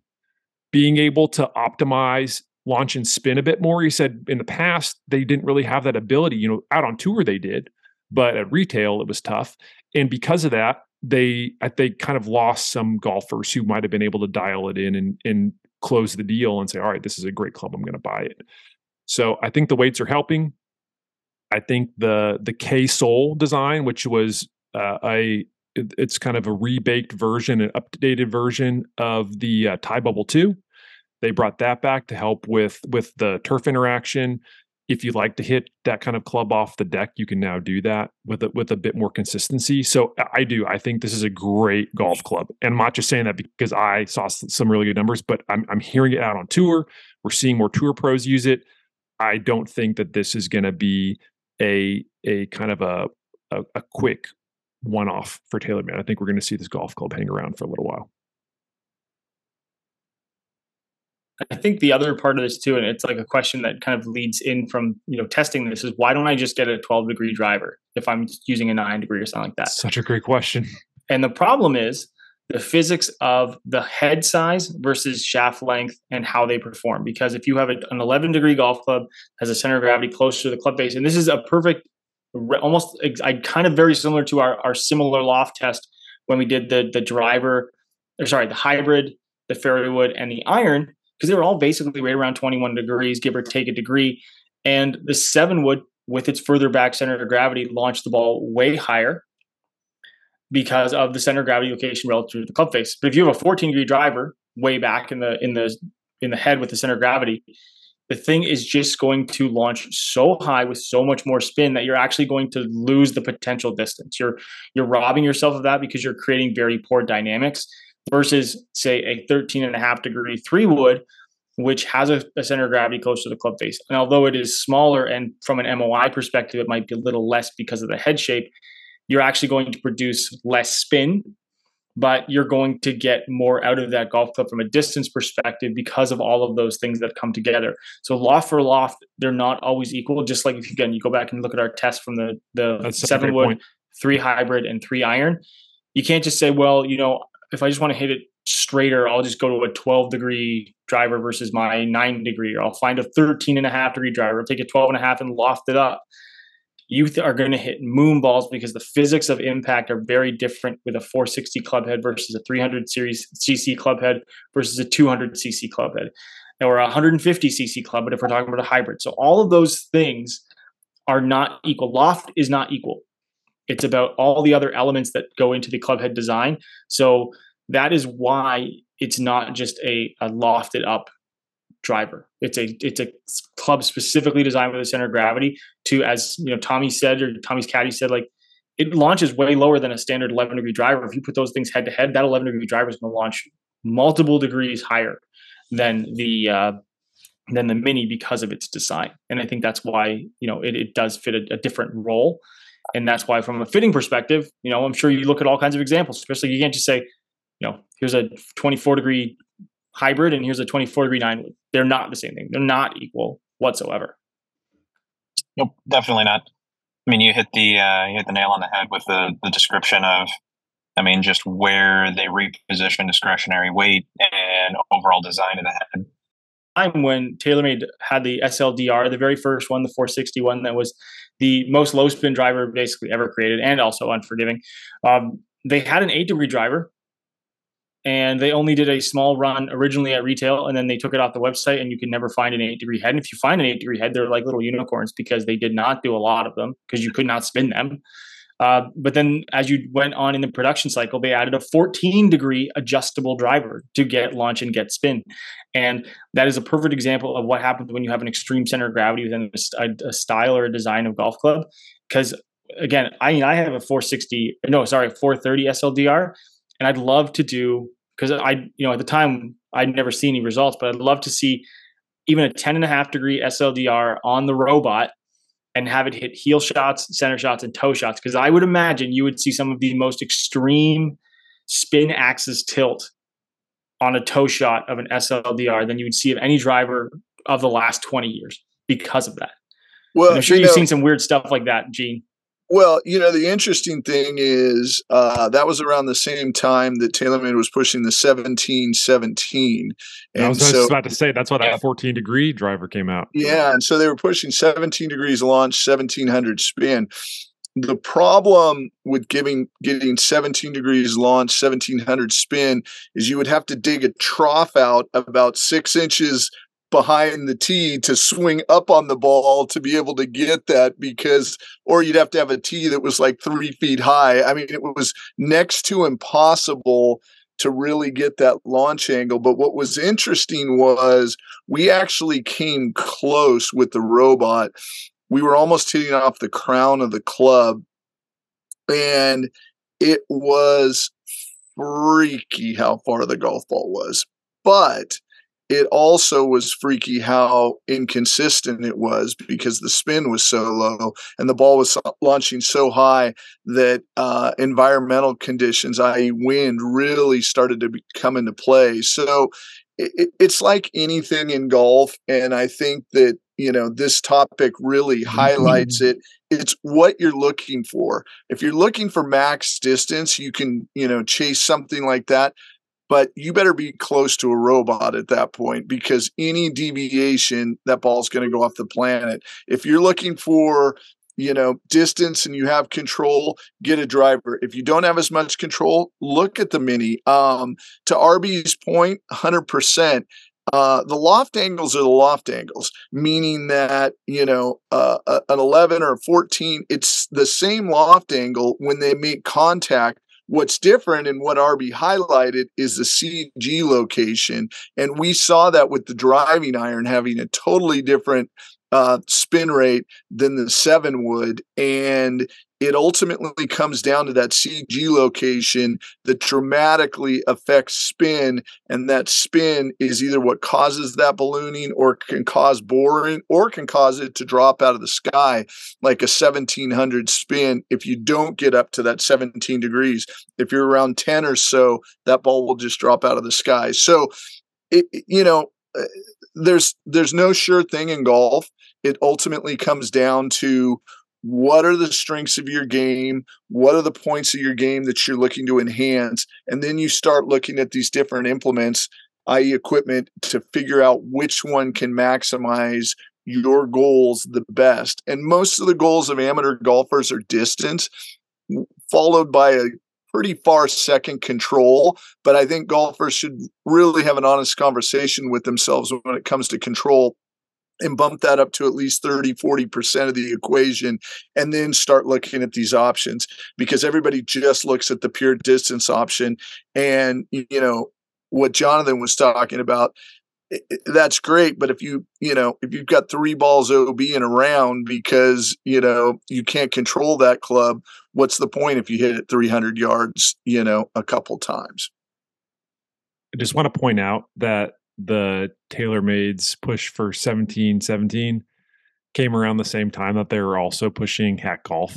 Being able to optimize launch and spin a bit more. He said in the past, they didn't really have that ability. You know, out on tour they did, but at retail it was tough. And because of that, they kind of lost some golfers who might've been able to dial it in and close the deal and say, all right, this is a great club. I'm going to buy it. So I think the weights are helping. I think the K-Soul design, which was it's kind of a rebaked version, an updated version of the Tie Bubble 2. They brought that back to help with the turf interaction. If you like to hit that kind of club off the deck, you can now do that with a bit more consistency. So I do. I think this is a great golf club. And I'm not just saying that because I saw some really good numbers, but I'm hearing it out on tour. We're seeing more tour pros use it. I don't think that this is going to be a kind of a quick one-off for TaylorMade. I think we're going to see this golf club hang around for a little while. I think the other part of this too, and it's like a question that kind of leads in from, you know, testing this, is why don't I just get a 12-degree driver if I'm using a 9-degree or something like that? Such a great question. And the problem is the physics of the head size versus shaft length and how they perform. Because if you have an 11-degree golf club, has a center of gravity closer to the club base, and this is a perfect, almost kind of very similar to our similar loft test when we did the hybrid, the fairwaywood, and the iron. Because they were all basically right around 21 degrees, give or take a degree. And the 7-wood, with its further back center of gravity, launched the ball way higher because of the center of gravity location relative to the club face. But if you have a 14-degree driver way back in the head with the center of gravity, the thing is just going to launch so high with so much more spin that you're actually going to lose the potential distance. You're robbing yourself of that because you're creating very poor dynamics. Versus, say, a 13.5-degree 3-wood, which has a center of gravity close to the club face. And although it is smaller, and from an MOI perspective, it might be a little less because of the head shape, you're actually going to produce less spin, but you're going to get more out of that golf club from a distance perspective because of all of those things that come together. So loft for loft, they're not always equal. Just like, if again, you go back and look at our test from the 7-wood, 3 hybrid, and 3 iron, you can't just say, well, you know, if I just want to hit it straighter, I'll just go to a 12-degree driver versus my 9-degree, or I'll find a 13.5-degree driver, take a 12.5 and loft it up. You are going to hit moon balls because the physics of impact are very different with a 460 club head versus a 300 series CC club head versus a 200 CC club head, or a 150 CC club head if we're talking about a hybrid. So all of those things are not equal. Loft is not equal. It's about all the other elements that go into the club head design. So that is why it's not just a lofted up driver. It's a club specifically designed with a center of gravity to, as you know, Tommy said, or Tommy's caddy said, like, it launches way lower than a standard 11-degree driver. If you put those things head to head, that 11-degree driver is going to launch multiple degrees higher than the Mini because of its design. And I think that's why, you know, it does fit a different role. And that's why, from a fitting perspective, you know, I'm sure you look at all kinds of examples, especially, you can't just say, you know, here's a 24-degree hybrid and here's a 24-degree 9-wood. They're not the same thing. They're not equal whatsoever. Nope, definitely not. I mean, you hit the nail on the head with the description of, I mean, just where they reposition discretionary weight and overall design of the head. Time when TaylorMade had the SLDR, the very first one, the 461, that was the most low spin driver basically ever created, and also unforgiving. They had an 8-degree driver, and they only did a small run originally at retail, and then they took it off the website, and you can never find an 8-degree head. And if you find an 8-degree head, they're like little unicorns because they did not do a lot of them because you could not spin them. But then as you went on in the production cycle, they added a 14-degree adjustable driver to get launch and get spin. And that is a perfect example of what happens when you have an extreme center of gravity within a style or a design of golf club. Because again, I have a 430 SLDR, and I'd love to do, because at the time I'd never see any results, but I'd love to see even a 10.5-degree SLDR on the robot and have it hit heel shots, center shots, and toe shots. Because I would imagine you would see some of the most extreme spin axis tilt on a toe shot of an SLDR than you would see of any driver of the last 20 years because of that. Well, and I'm sure you've seen some weird stuff like that, Gene. Well, you know, the interesting thing is that was around the same time that TaylorMade was pushing the 1717. And I was just about to say, that's why that 14-degree driver came out. Yeah, and so they were pushing 17 degrees launch, 1700 spin. The problem with getting 17 degrees launch, 1700 spin is you would have to dig a trough out about 6 inches behind the tee to swing up on the ball to be able to get that, because, or you'd have to have a tee that was like 3 feet high. I mean, it was next to impossible to really get that launch angle. But what was interesting was we actually came close with the robot. We were almost hitting off the crown of the club, and it was freaky how far the golf ball was. But it also was freaky how inconsistent it was, because the spin was so low and the ball was launching so high that environmental conditions, i.e. wind, really started to come into play. So it's like anything in golf, and I think that, you know, this topic really highlights it. It's what you're looking for. If you're looking for max distance, you can, you know, chase something like that. But you better be close to a robot at that point, because any deviation, that ball's going to go off the planet. If you're looking for, you know, distance and you have control, get a driver. If you don't have as much control, look at the Mini. To Arby's point, 100%. The loft angles are the loft angles, meaning that, you know, an 11 or a 14, it's the same loft angle when they make contact. What's different, and what Arby highlighted, is the CG location. And we saw that with the driving iron having a totally different spin rate than the 7 would. And it ultimately comes down to that CG location that dramatically affects spin. And that spin is either what causes that ballooning, or can cause boring, or can cause it to drop out of the sky like a 1700 spin. If you don't get up to that 17 degrees, if you're around 10 or so, that ball will just drop out of the sky. So, you know, there's no sure thing in golf. It ultimately comes down to what are the strengths of your game, what are the points of your game that you're looking to enhance, and then you start looking at these different implements, i.e. equipment, to figure out which one can maximize your goals the best. And most of the goals of amateur golfers are distance, followed by a pretty far second control. But I think golfers should really have an honest conversation with themselves when it comes to control, and bump that up to at least 30-40% of the equation, and then start looking at these options, because everybody just looks at the pure distance option. And, you know, what Jonathan was talking about, that's great. But if you've got 3 balls OB in a round because, you know, you can't control that club, what's the point if you hit it 300 yards, you know, a couple times? I just want to point out that the TaylorMade's push for 1717 came around the same time that they were also pushing Hack Golf.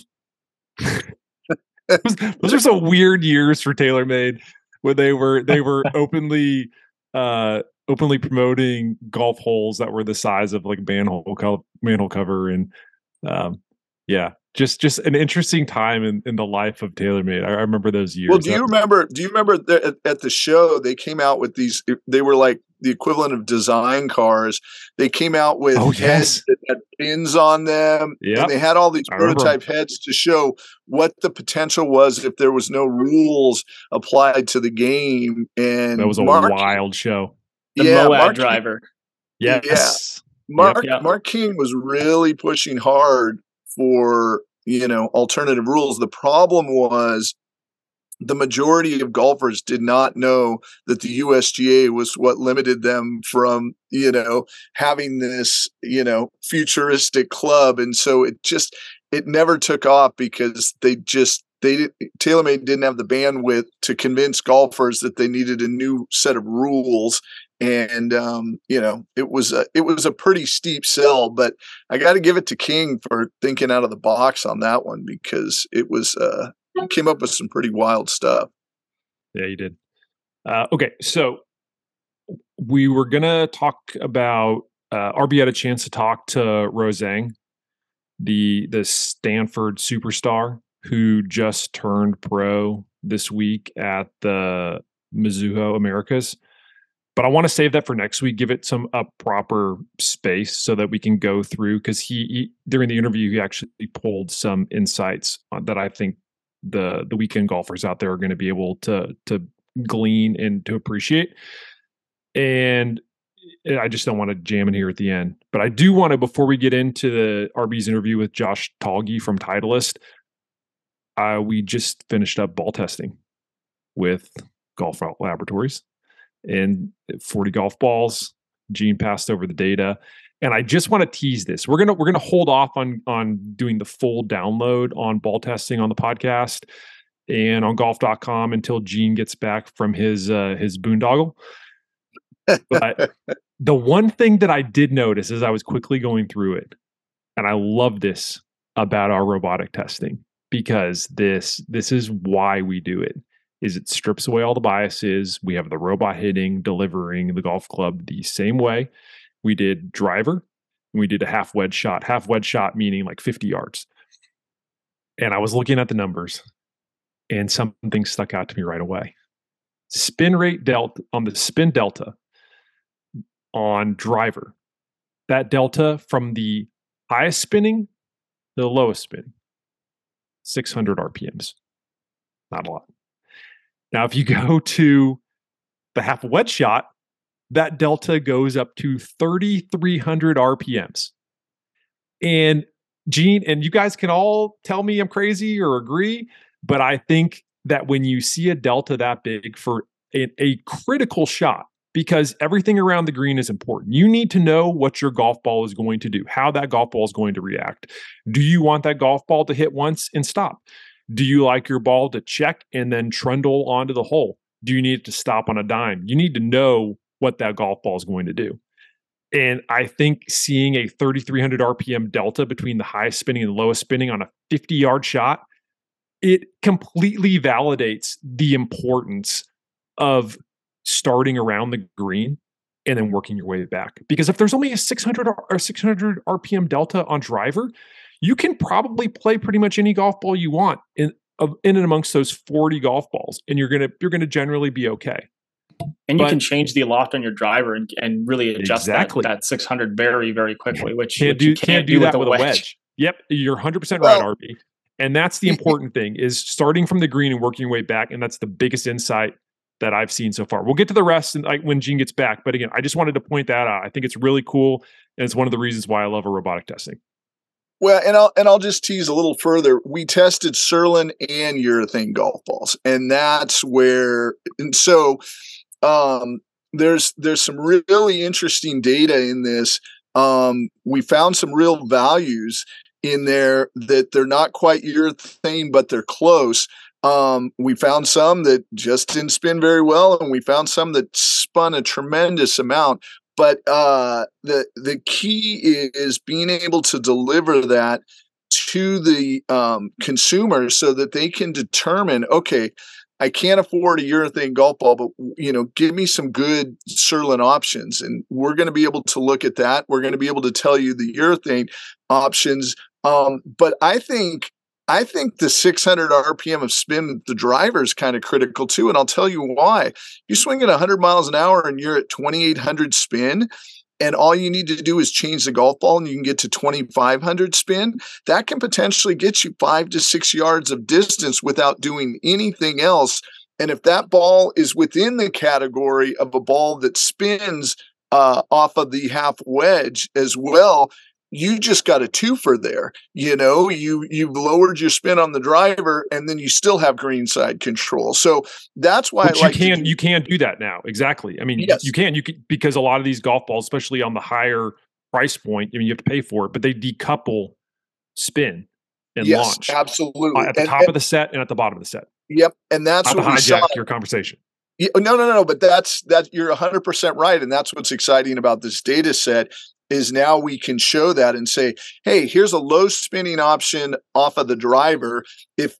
Those are some weird years for TaylorMade, where they were openly promoting golf holes that were the size of like manhole cover. And just an interesting time in the life of TaylorMade. I remember those years. Well, do you remember at the show, they came out with these, they were like the equivalent of design cars. They came out with heads that had pins on them. Yep. And they had all these prototype heads to show what the potential was if there was no rules applied to the game. And that was a wild show. The Moab driver. Yes. Yeah. Mark King was really pushing hard for, you know, alternative rules. The problem was the majority of golfers did not know that the USGA was what limited them from, you know, having this, you know, futuristic club. And so it never took off, because TaylorMade didn't have the bandwidth to convince golfers that they needed a new set of rules. And, you know, it was a pretty steep sell, but I got to give it to King for thinking out of the box on that one, because it was, came up with some pretty wild stuff. Yeah, you did. Okay. So we were going to talk about, Arby had a chance to talk to Rozang, the Stanford superstar who just turned pro this week at the Mizuho Americas. But I want to save that for next week, give it some proper space so that we can go through, because he during the interview, he actually pulled some insights that I think the weekend golfers out there are going to be able to glean and to appreciate. And I just don't want to jam in here at the end. But I do want to, before we get into the RB's interview with Josh Talge from Titleist, we just finished up ball testing with Golf Laboratories and 40 golf balls. Gene passed over the data. And I just want to tease this. We're gonna hold off on doing the full download on ball testing on the podcast and on golf.com until Gene gets back from his boondoggle. But the one thing that I did notice as I was quickly going through it, and I love this about our robotic testing, because this is why we do it, is it strips away all the biases. We have the robot hitting, delivering the golf club the same way. We did driver, and we did a half wedge shot, meaning like 50 yards. And I was looking at the numbers, and something stuck out to me right away. Spin rate delta on the spin delta on driver, that delta from the highest spinning to the lowest spinning, 600 RPMs, not a lot. Now, if you go to the half wedge shot, that delta goes up to 3,300 RPMs. And Gene, and you guys can all tell me I'm crazy or agree, but I think that when you see a delta that big for a critical shot, because everything around the green is important, you need to know what your golf ball is going to do, how that golf ball is going to react. Do you want that golf ball to hit once and stop? Do you like your ball to check and then trundle onto the hole? Do you need it to stop on a dime? You need to know what that golf ball is going to do. And I think seeing a 3,300 RPM delta between the highest spinning and the lowest spinning on a 50-yard shot, it completely validates the importance of starting around the green and then working your way back. Because if there's only a 600 RPM delta on driver, you can probably play pretty much any golf ball you want in and amongst those 40 golf balls, and you're gonna generally be okay. And you can change the loft on your driver and really adjust that 600 very, very quickly, which you can't do that with a wedge. Yep, you're 100% right, RB. And that's the important thing, is starting from the green and working your way back, and that's the biggest insight that I've seen so far. We'll get to the rest when Gene gets back, but again, I just wanted to point that out. I think it's really cool, and it's one of the reasons why I love robotic testing. Well, and I'll just tease a little further. We tested Surlin and urethane golf balls, and that's where. And so, there's some really interesting data in this. We found some real values in there that they're not quite urethane, but they're close. We found some that just didn't spin very well, and we found some that spun a tremendous amount. But the key is being able to deliver that to the consumer so that they can determine, okay, I can't afford a urethane golf ball, but give me some good Surlin options. And we're going to be able to look at that. We're going to be able to tell you the urethane options. But I think the 600 RPM of spin with the driver is kind of critical too. And I'll tell you why. You swing at 100 miles an hour and you're at 2,800 spin, and all you need to do is change the golf ball and you can get to 2,500 spin. That can potentially get you 5 to 6 yards of distance without doing anything else. And if that ball is within the category of a ball that spins off of the half wedge as well, you just got a twofer there. You've lowered your spin on the driver, and then you still have greenside control. So that's why you can do that now. Exactly. I mean, yes. you can, because a lot of these golf balls, especially on the higher price point, you have to pay for it, but they decouple spin and launch. Absolutely. At the top of the set and at the bottom of the set. Yep. And that's what we saw. Your conversation. Yeah, no. But you're 100% right. And that's what's exciting about this data set. Is now we can show that and say, hey, here's a low spinning option off of the driver. If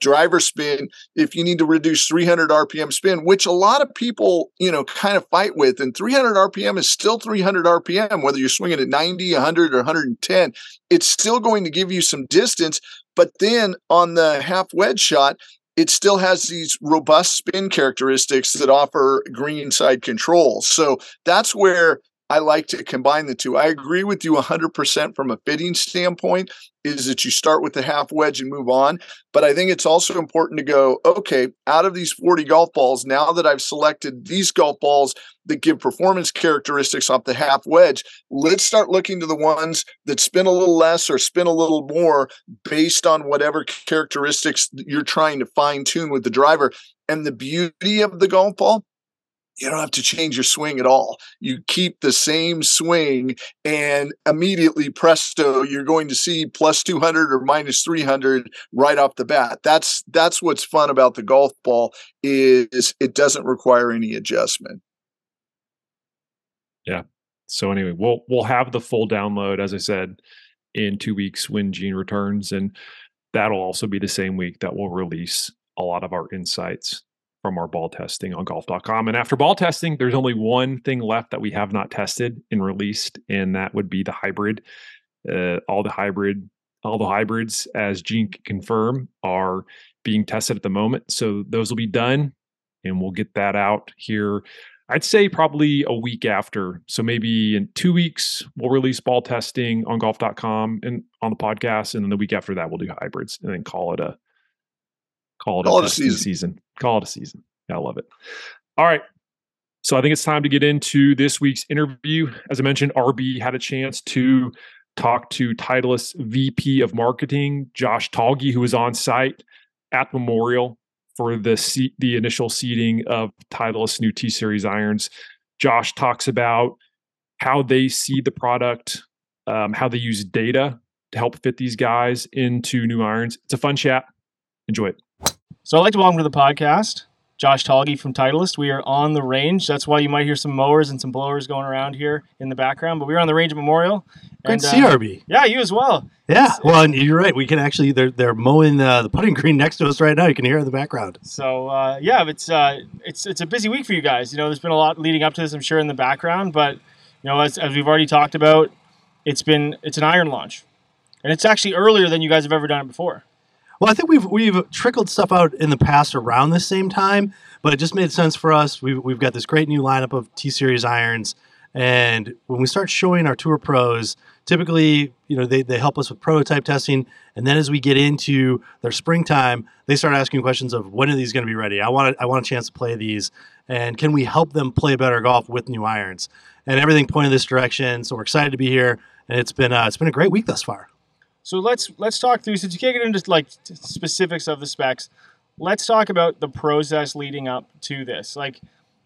driver spin, if you need to reduce 300 RPM spin, which a lot of people, kind of fight with, and 300 RPM is still 300 RPM, whether you're swinging at 90, 100, or 110, it's still going to give you some distance. But then on the half wedge shot, it still has these robust spin characteristics that offer greenside control. So that's where I like to combine the two. I agree with you 100% from a fitting standpoint is that you start with the half wedge and move on. But I think it's also important to go, okay, out of these 40 golf balls, now that I've selected these golf balls that give performance characteristics off the half wedge, let's start looking to the ones that spin a little less or spin a little more based on whatever characteristics you're trying to fine tune with the driver. And the beauty of the golf ball, you don't have to change your swing at all. You keep the same swing and immediately, presto, you're going to see plus 200 or minus 300 right off the bat. That's what's fun about the golf ball is it doesn't require any adjustment. Yeah. So anyway, we'll have the full download, as I said, in 2 weeks when Gene returns. And that'll also be the same week that we'll release a lot of our insights from our ball testing on golf.com. And after ball testing, there's only one thing left that we have not tested and released, and that would be the hybrid. All the hybrids, as Gene can confirm, are being tested at the moment. So those will be done, and we'll get that out here, I'd say probably a week after. So maybe in 2 weeks, we'll release ball testing on golf.com and on the podcast, and then the week after that, we'll do hybrids and then call it a season. Call it a season. I love it. All right. So I think it's time to get into this week's interview. As I mentioned, RB had a chance to talk to Titleist VP of Marketing, Josh Talge, who was on site at Memorial for the initial seeding of Titleist's new T-Series irons. Josh talks about how they see the product, how they use data to help fit these guys into new irons. It's a fun chat. Enjoy it. So I'd like to welcome to the podcast Josh Talge from Titleist. We are on the range. That's why you might hear some mowers and some blowers going around here in the background. But we're on the range at Memorial. Great to see RB. Yeah, you as well. Yeah, well, and you're right. We can actually, they're mowing the putting green next to us right now. You can hear it in the background. So, yeah, it's a busy week for you guys. You know, there's been a lot leading up to this, I'm sure, in the background. But, you know, as we've already talked about, it's an iron launch. And it's actually earlier than you guys have ever done it before. Well, I think we've trickled stuff out in the past around this same time, but it just made sense for us. We've got this great new lineup of T-Series irons, and when we start showing our tour pros, typically, you know, they help us with prototype testing, and then as we get into their springtime, they start asking questions of when are these going to be ready? I want a chance to play these, and can we help them play better golf with new irons? And everything pointed this direction, so we're excited to be here, and it's been a great week thus far. So let's talk through, since you can't get into like specifics of the specs, let's talk about the process leading up to this. Like,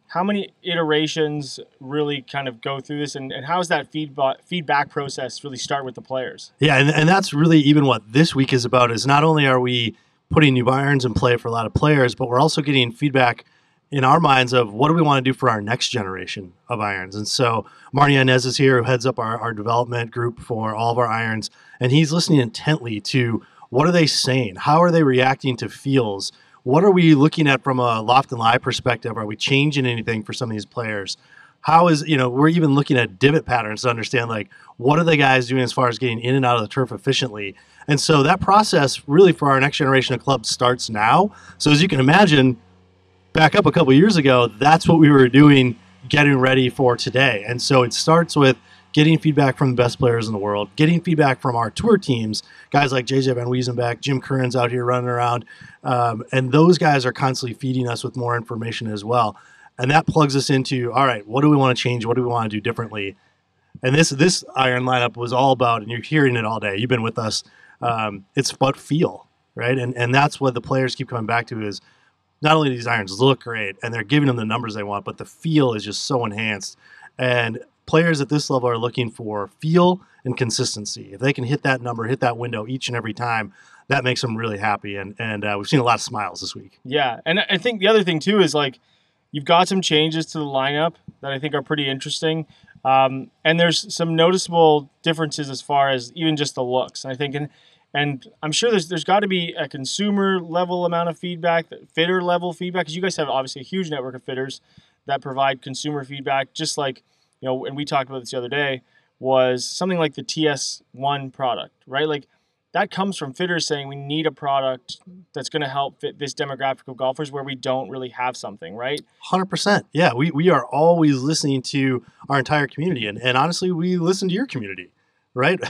how many iterations really kind of go through this, and how does that feedback process really start with the players? Yeah, and that's really even what this week is about, is not only are we putting new irons in play for a lot of players, but we're also getting feedback in our minds of what do we want to do for our next generation of irons. And so Marty Inez is here, who heads up our development group for all of our irons, and he's listening intently to what are they saying? How are they reacting to feels? What are we looking at from a loft and lie perspective? Are we changing anything for some of these players? How is, you know, we're even looking at divot patterns to understand, like, what are the guys doing as far as getting in and out of the turf efficiently? And so that process really for our next generation of clubs starts now. So as you can imagine, back up a couple of years ago, that's what we were doing, getting ready for today. And so it starts with getting feedback from the best players in the world, getting feedback from our tour teams, guys like JJ Van Wiesenbeck, Jim Curran's out here running around, and those guys are constantly feeding us with more information as well. And that plugs us into, all right, what do we want to change? What do we want to do differently? And this iron lineup was all about, and you're hearing it all day, you've been with us, it's about feel, right? And that's what the players keep coming back to is, not only do these irons look great and they're giving them the numbers they want, but the feel is just so enhanced. And players at this level are looking for feel and consistency. If they can hit that number, hit that window each and every time, that makes them really happy. And we've seen a lot of smiles this week. Yeah. And I think the other thing too is, like, you've got some changes to the lineup that I think are pretty interesting. And there's some noticeable differences as far as even just the looks. And I think, and I'm sure there's got to be a consumer level amount of feedback, fitter level feedback, because you guys have obviously a huge network of fitters that provide consumer feedback. Just like, you know, and we talked about this the other day, was something like the TS1 product, right? Like, that comes from fitters saying we need a product that's going to help fit this demographic of golfers where we don't really have something, right? 100%. Yeah, we are always listening to our entire community. And honestly, we listen to your community, right?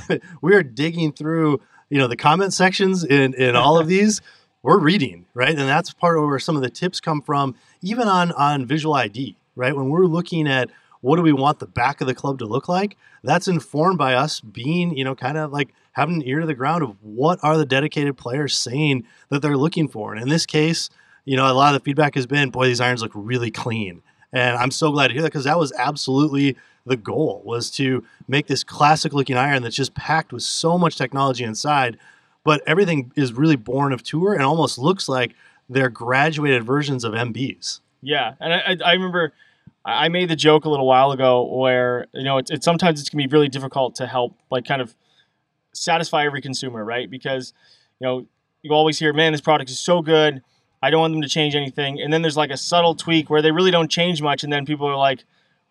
We are digging through, you know, the comment sections in all of these. We're reading, right? And that's part of where some of the tips come from, even on visual ID, right? When we're looking at what do we want the back of the club to look like, that's informed by us being, you know, kind of like having an ear to the ground of what are the dedicated players saying that they're looking for. And in this case, you know, a lot of the feedback has been, boy, these irons look really clean. And I'm so glad to hear that, because that was absolutely the goal, was to make this classic looking iron that's just packed with so much technology inside, but everything is really born of tour and almost looks like they're graduated versions of MBs. Yeah. And I remember I made the joke a little while ago where, you know, it's sometimes it's going to be really difficult to help, like, kind of satisfy every consumer, right? Because, you know, you always hear, man, this product is so good, I don't want them to change anything. And then there's like a subtle tweak where they really don't change much. And then people are like,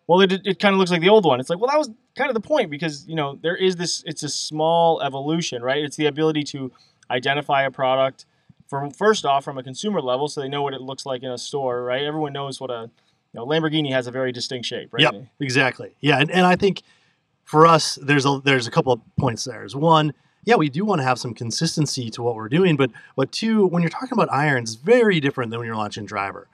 well, it kind of looks like the old one. It's like, well, that was kind of the point, because, you know, there is this, it's a small evolution, right? It's the ability to identify a product from, first off, from a consumer level, so they know what it looks like in a store, right? Everyone knows what a, you know, Lamborghini has a very distinct shape, right? Yep, exactly. Yeah, and I think for us, there's a couple of points there. There's one, yeah, we do want to have some consistency to what we're doing, but two, when you're talking about irons, very different than when you're launching driver.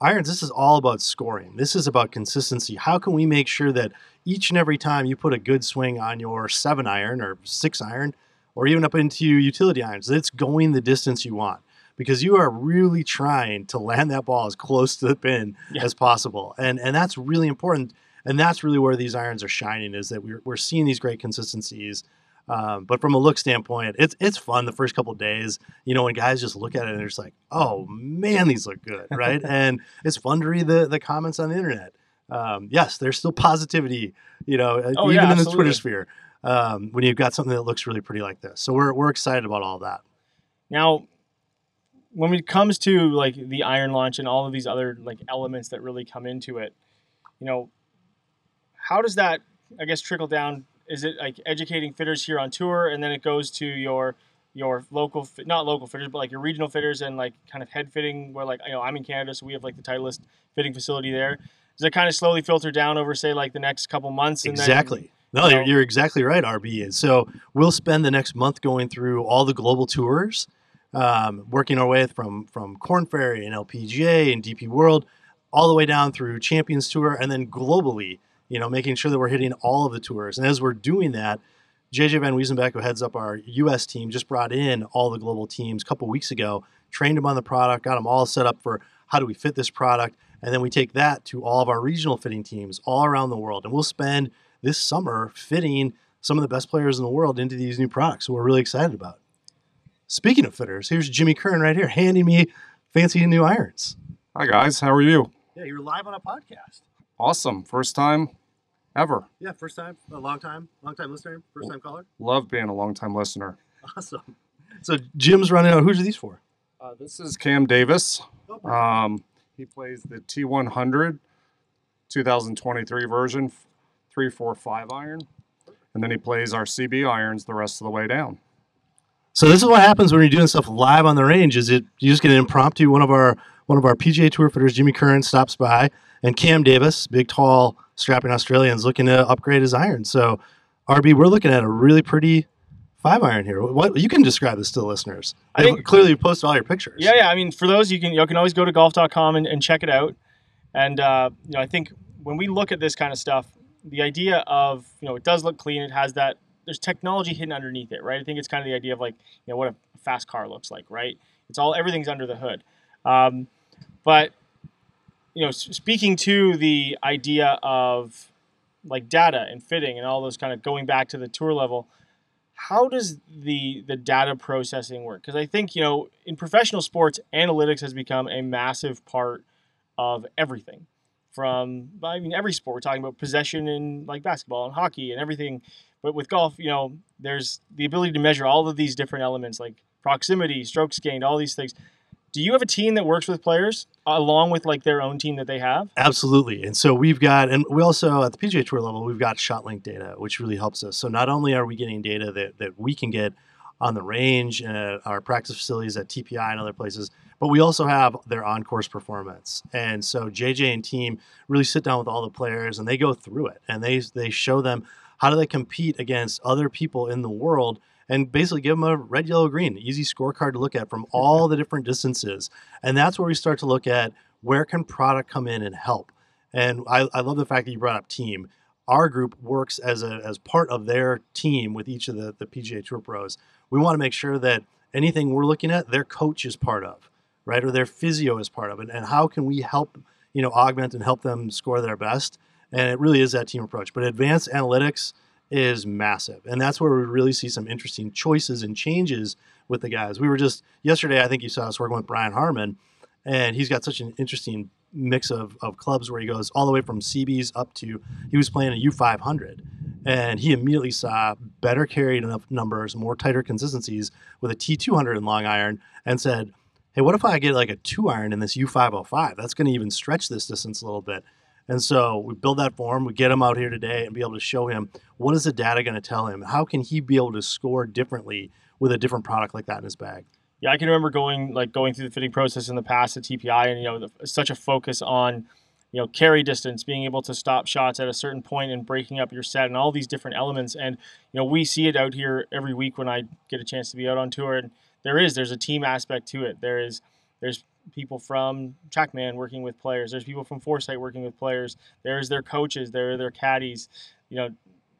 Irons, this is all about scoring. This is about consistency. How can we make sure that each and every time you put a good swing on your 7-iron or 6-iron, or even up into utility irons, that it's going the distance you want? Because you are really trying to land that ball as close to the pin as possible. And that's really important. And that's really where these irons are shining, is that we're seeing these great consistencies. But from a look standpoint, it's fwn the first couple of days, you know, when guys just look at it and they're just like, oh man, these look good, right? And it's fun to read the comments on the internet. Yes, there's still positivity, you know, even in the Twitter sphere, when you've got something that looks really pretty like this. So we're excited about all that. Now, when it comes to like the iron launch and all of these other like elements that really come into it, you know, how does that, I guess, trickle down? Is it like educating fitters here on tour, and then it goes to your local, not local fitters, but like your regional fitters and like kind of head fitting, where like, you know, I'm in Canada, so we have like the Titleist fitting facility there. Does it kind of slowly filter down over, say, like the next couple months? And exactly. Then, no, you're exactly right, RB. And so we'll spend the next month going through all the global tours, working our way from Corn Ferry and LPGA and DP World all the way down through Champions Tour, and then globally, you know, making sure that we're hitting all of the tours. And as we're doing that, JJ Van Wiesenbeck, who heads up our U.S. team, just brought in all the global teams a couple weeks ago, trained them on the product, got them all set up for how do we fit this product, and then we take that to all of our regional fitting teams all around the world. And we'll spend this summer fitting some of the best players in the world into these new products, so we're really excited about. Speaking of fitters, here's Jimmy Kern right here handing me fancy new irons. Hi, guys. How are you? Yeah, you're live on a podcast. Awesome. First time ever. Yeah, first time, a long time listener, first time caller. Love being a long time listener. Awesome. So Jim's running out. Who's these for? This is Cam Davis. He plays the T100 2023 version, 345 iron. And then he plays our CB irons the rest of the way down. So this is what happens when you're doing stuff live on the range. Is it you just get an impromptu, one of our PGA Tour fitters, Jimmy Curran, stops by, and Cam Davis, big, tall, strapping Australian's looking to upgrade his iron. So, RB, we're looking at a really pretty 5-iron here. What you can describe this to the listeners. I think clearly you posted all your pictures. Yeah. I mean, for those, you can always go to golf.com and check it out. And you know, I think when we look at this kind of stuff, the idea of, you know, it does look clean. It has that. There's technology hidden underneath it, right? I think it's kind of the idea of like, you know, what a fast car looks like, right? It's all, everything's under the hood. But, you know, speaking to the idea of like data and fitting and all those kind of going back to the tour level, how does the data processing work? Because I think, you know, in professional sports, analytics has become a massive part of everything. From, I mean, every sport, we're talking about possession in like basketball and hockey and everything. But with golf, you know, there's the ability to measure all of these different elements like proximity, strokes gained, all these things. Do you have a team that works with players along with like their own team that they have? Absolutely. And so we've got, and we also at the PGA Tour level, we've got ShotLink data, which really helps us. So not only are we getting data that we can get on the range and at our practice facilities at TPI and other places. But we also have their on-course performance. And so JJ and team really sit down with all the players and they go through it. And they show them how do they compete against other people in the world and basically give them a red, yellow, green, easy scorecard to look at from all the different distances. And that's where we start to look at where can product come in and help. And I love the fact that you brought up team. Our group works as part of their team with each of the PGA Tour pros. We want to make sure that anything we're looking at, their coach is part of, right? Or their physio is part of it. And how can we help, you know, augment and help them score their best? And it really is that team approach. But advanced analytics is massive. And that's where we really see some interesting choices and changes with the guys. We were just, yesterday, I think you saw us working with Brian Harmon, and he's got such an interesting mix of clubs where he goes all the way from CBs up to, he was playing a U500, and he immediately saw better carry numbers, more tighter consistencies with a T200 and long iron, and said, hey, what if I get like a 2-iron in this U505? That's going to even stretch this distance a little bit. And so we build that form, we get him out here today and be able to show him what is the data going to tell him? How can he be able to score differently with a different product like that in his bag? Yeah, I can remember going through the fitting process in the past at TPI, and, you know, such a focus on, you know, carry distance, being able to stop shots at a certain point and breaking up your set and all these different elements. And, you know, we see it out here every week when I get a chance to be out on tour, and there's a team aspect to it. There's people from TrackMan working with players. There's people from Foresight working with players. There's their coaches. There are their caddies. You know,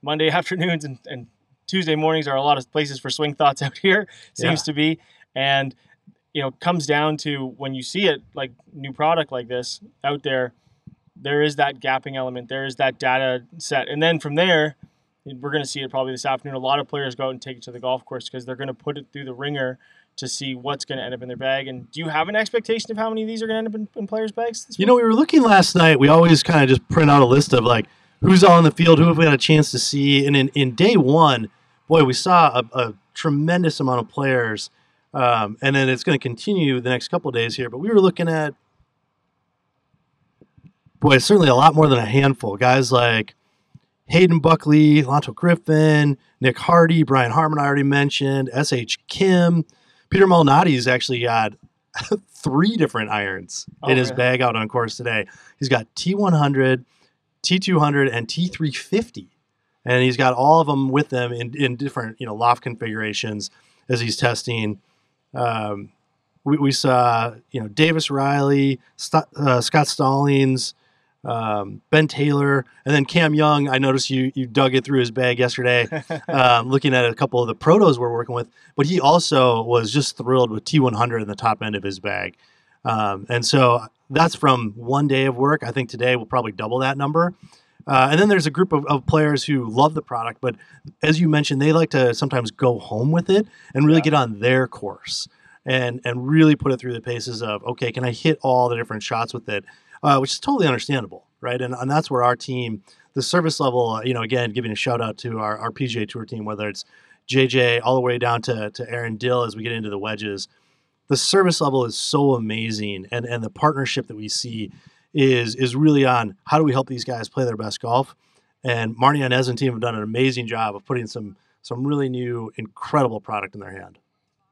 Monday afternoons and Tuesday mornings are a lot of places for swing thoughts out here, seems to be. And, you know, it comes down to when you see it, like new product like this out there, there is that gapping element. There is that data set. And then from there, we're going to see it probably this afternoon. A lot of players go out and take it to the golf course because they're going to put it through the ringer to see what's going to end up in their bag. And do you have an expectation of how many of these are going to end up in players' bags? You know, we were looking last night. We always kind of just print out a list of, like, who's all in the field, who have we had a chance to see. And in day one, boy, we saw a tremendous amount of players. And then it's going to continue the next couple of days here. But we were looking at, boy, certainly a lot more than a handful. Guys like Hayden Buckley, Lanto Griffin, Nick Hardy, Brian Harmon I already mentioned, S.H. Kim. Peter Malnati's actually got 3 different irons in his bag out on course today. He's got T100, T200, and T350. And he's got all of them with them in different, you know, loft configurations as he's testing. We saw, you know, Davis Riley, Scott Stallings, Ben Taylor, and then Cam Young. I noticed you dug it through his bag yesterday, looking at a couple of the protos we're working with, but he also was just thrilled with T100 in the top end of his bag. And so that's from one day of work. I think today we'll probably double that number. And then there's a group of players who love the product, but as you mentioned, they like to sometimes go home with it and really get on their course and really put it through the paces of, okay, can I hit all the different shots with it? Which is totally understandable, right? And that's where our team, the service level, you know, again, giving a shout out to our PGA Tour team, whether it's JJ all the way down to Aaron Dill as we get into the wedges, the service level is so amazing. And the partnership that we see is really on how do we help these guys play their best golf? And Marnie Inez and team have done an amazing job of putting some really new, incredible product in their hand.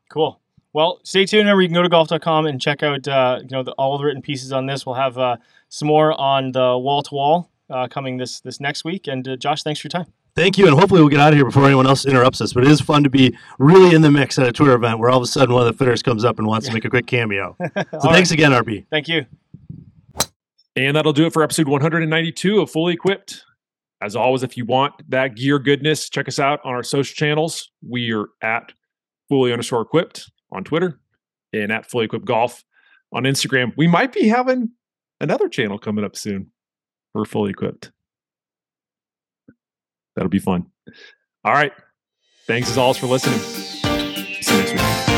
Cool. Well, stay tuned. Remember, you can go to golf.com and check out all the written pieces on this. We'll have some more on the wall-to-wall coming this next week. And Josh, thanks for your time. Thank you, and hopefully we'll get out of here before anyone else interrupts us. But it is fun to be really in the mix at a tour event where all of a sudden one of the fitters comes up and wants to make a quick cameo. So thanks again, RP. Thank you. And that'll do it for episode 192 of Fully Equipped. As always, if you want that gear goodness, check us out on our social channels. We are at fully_equipped. On Twitter and at Fully Equipped Golf on Instagram. We might be having another channel coming up soon for Fully Equipped. That'll be fun. All right. Thanks as always for listening. See you next week.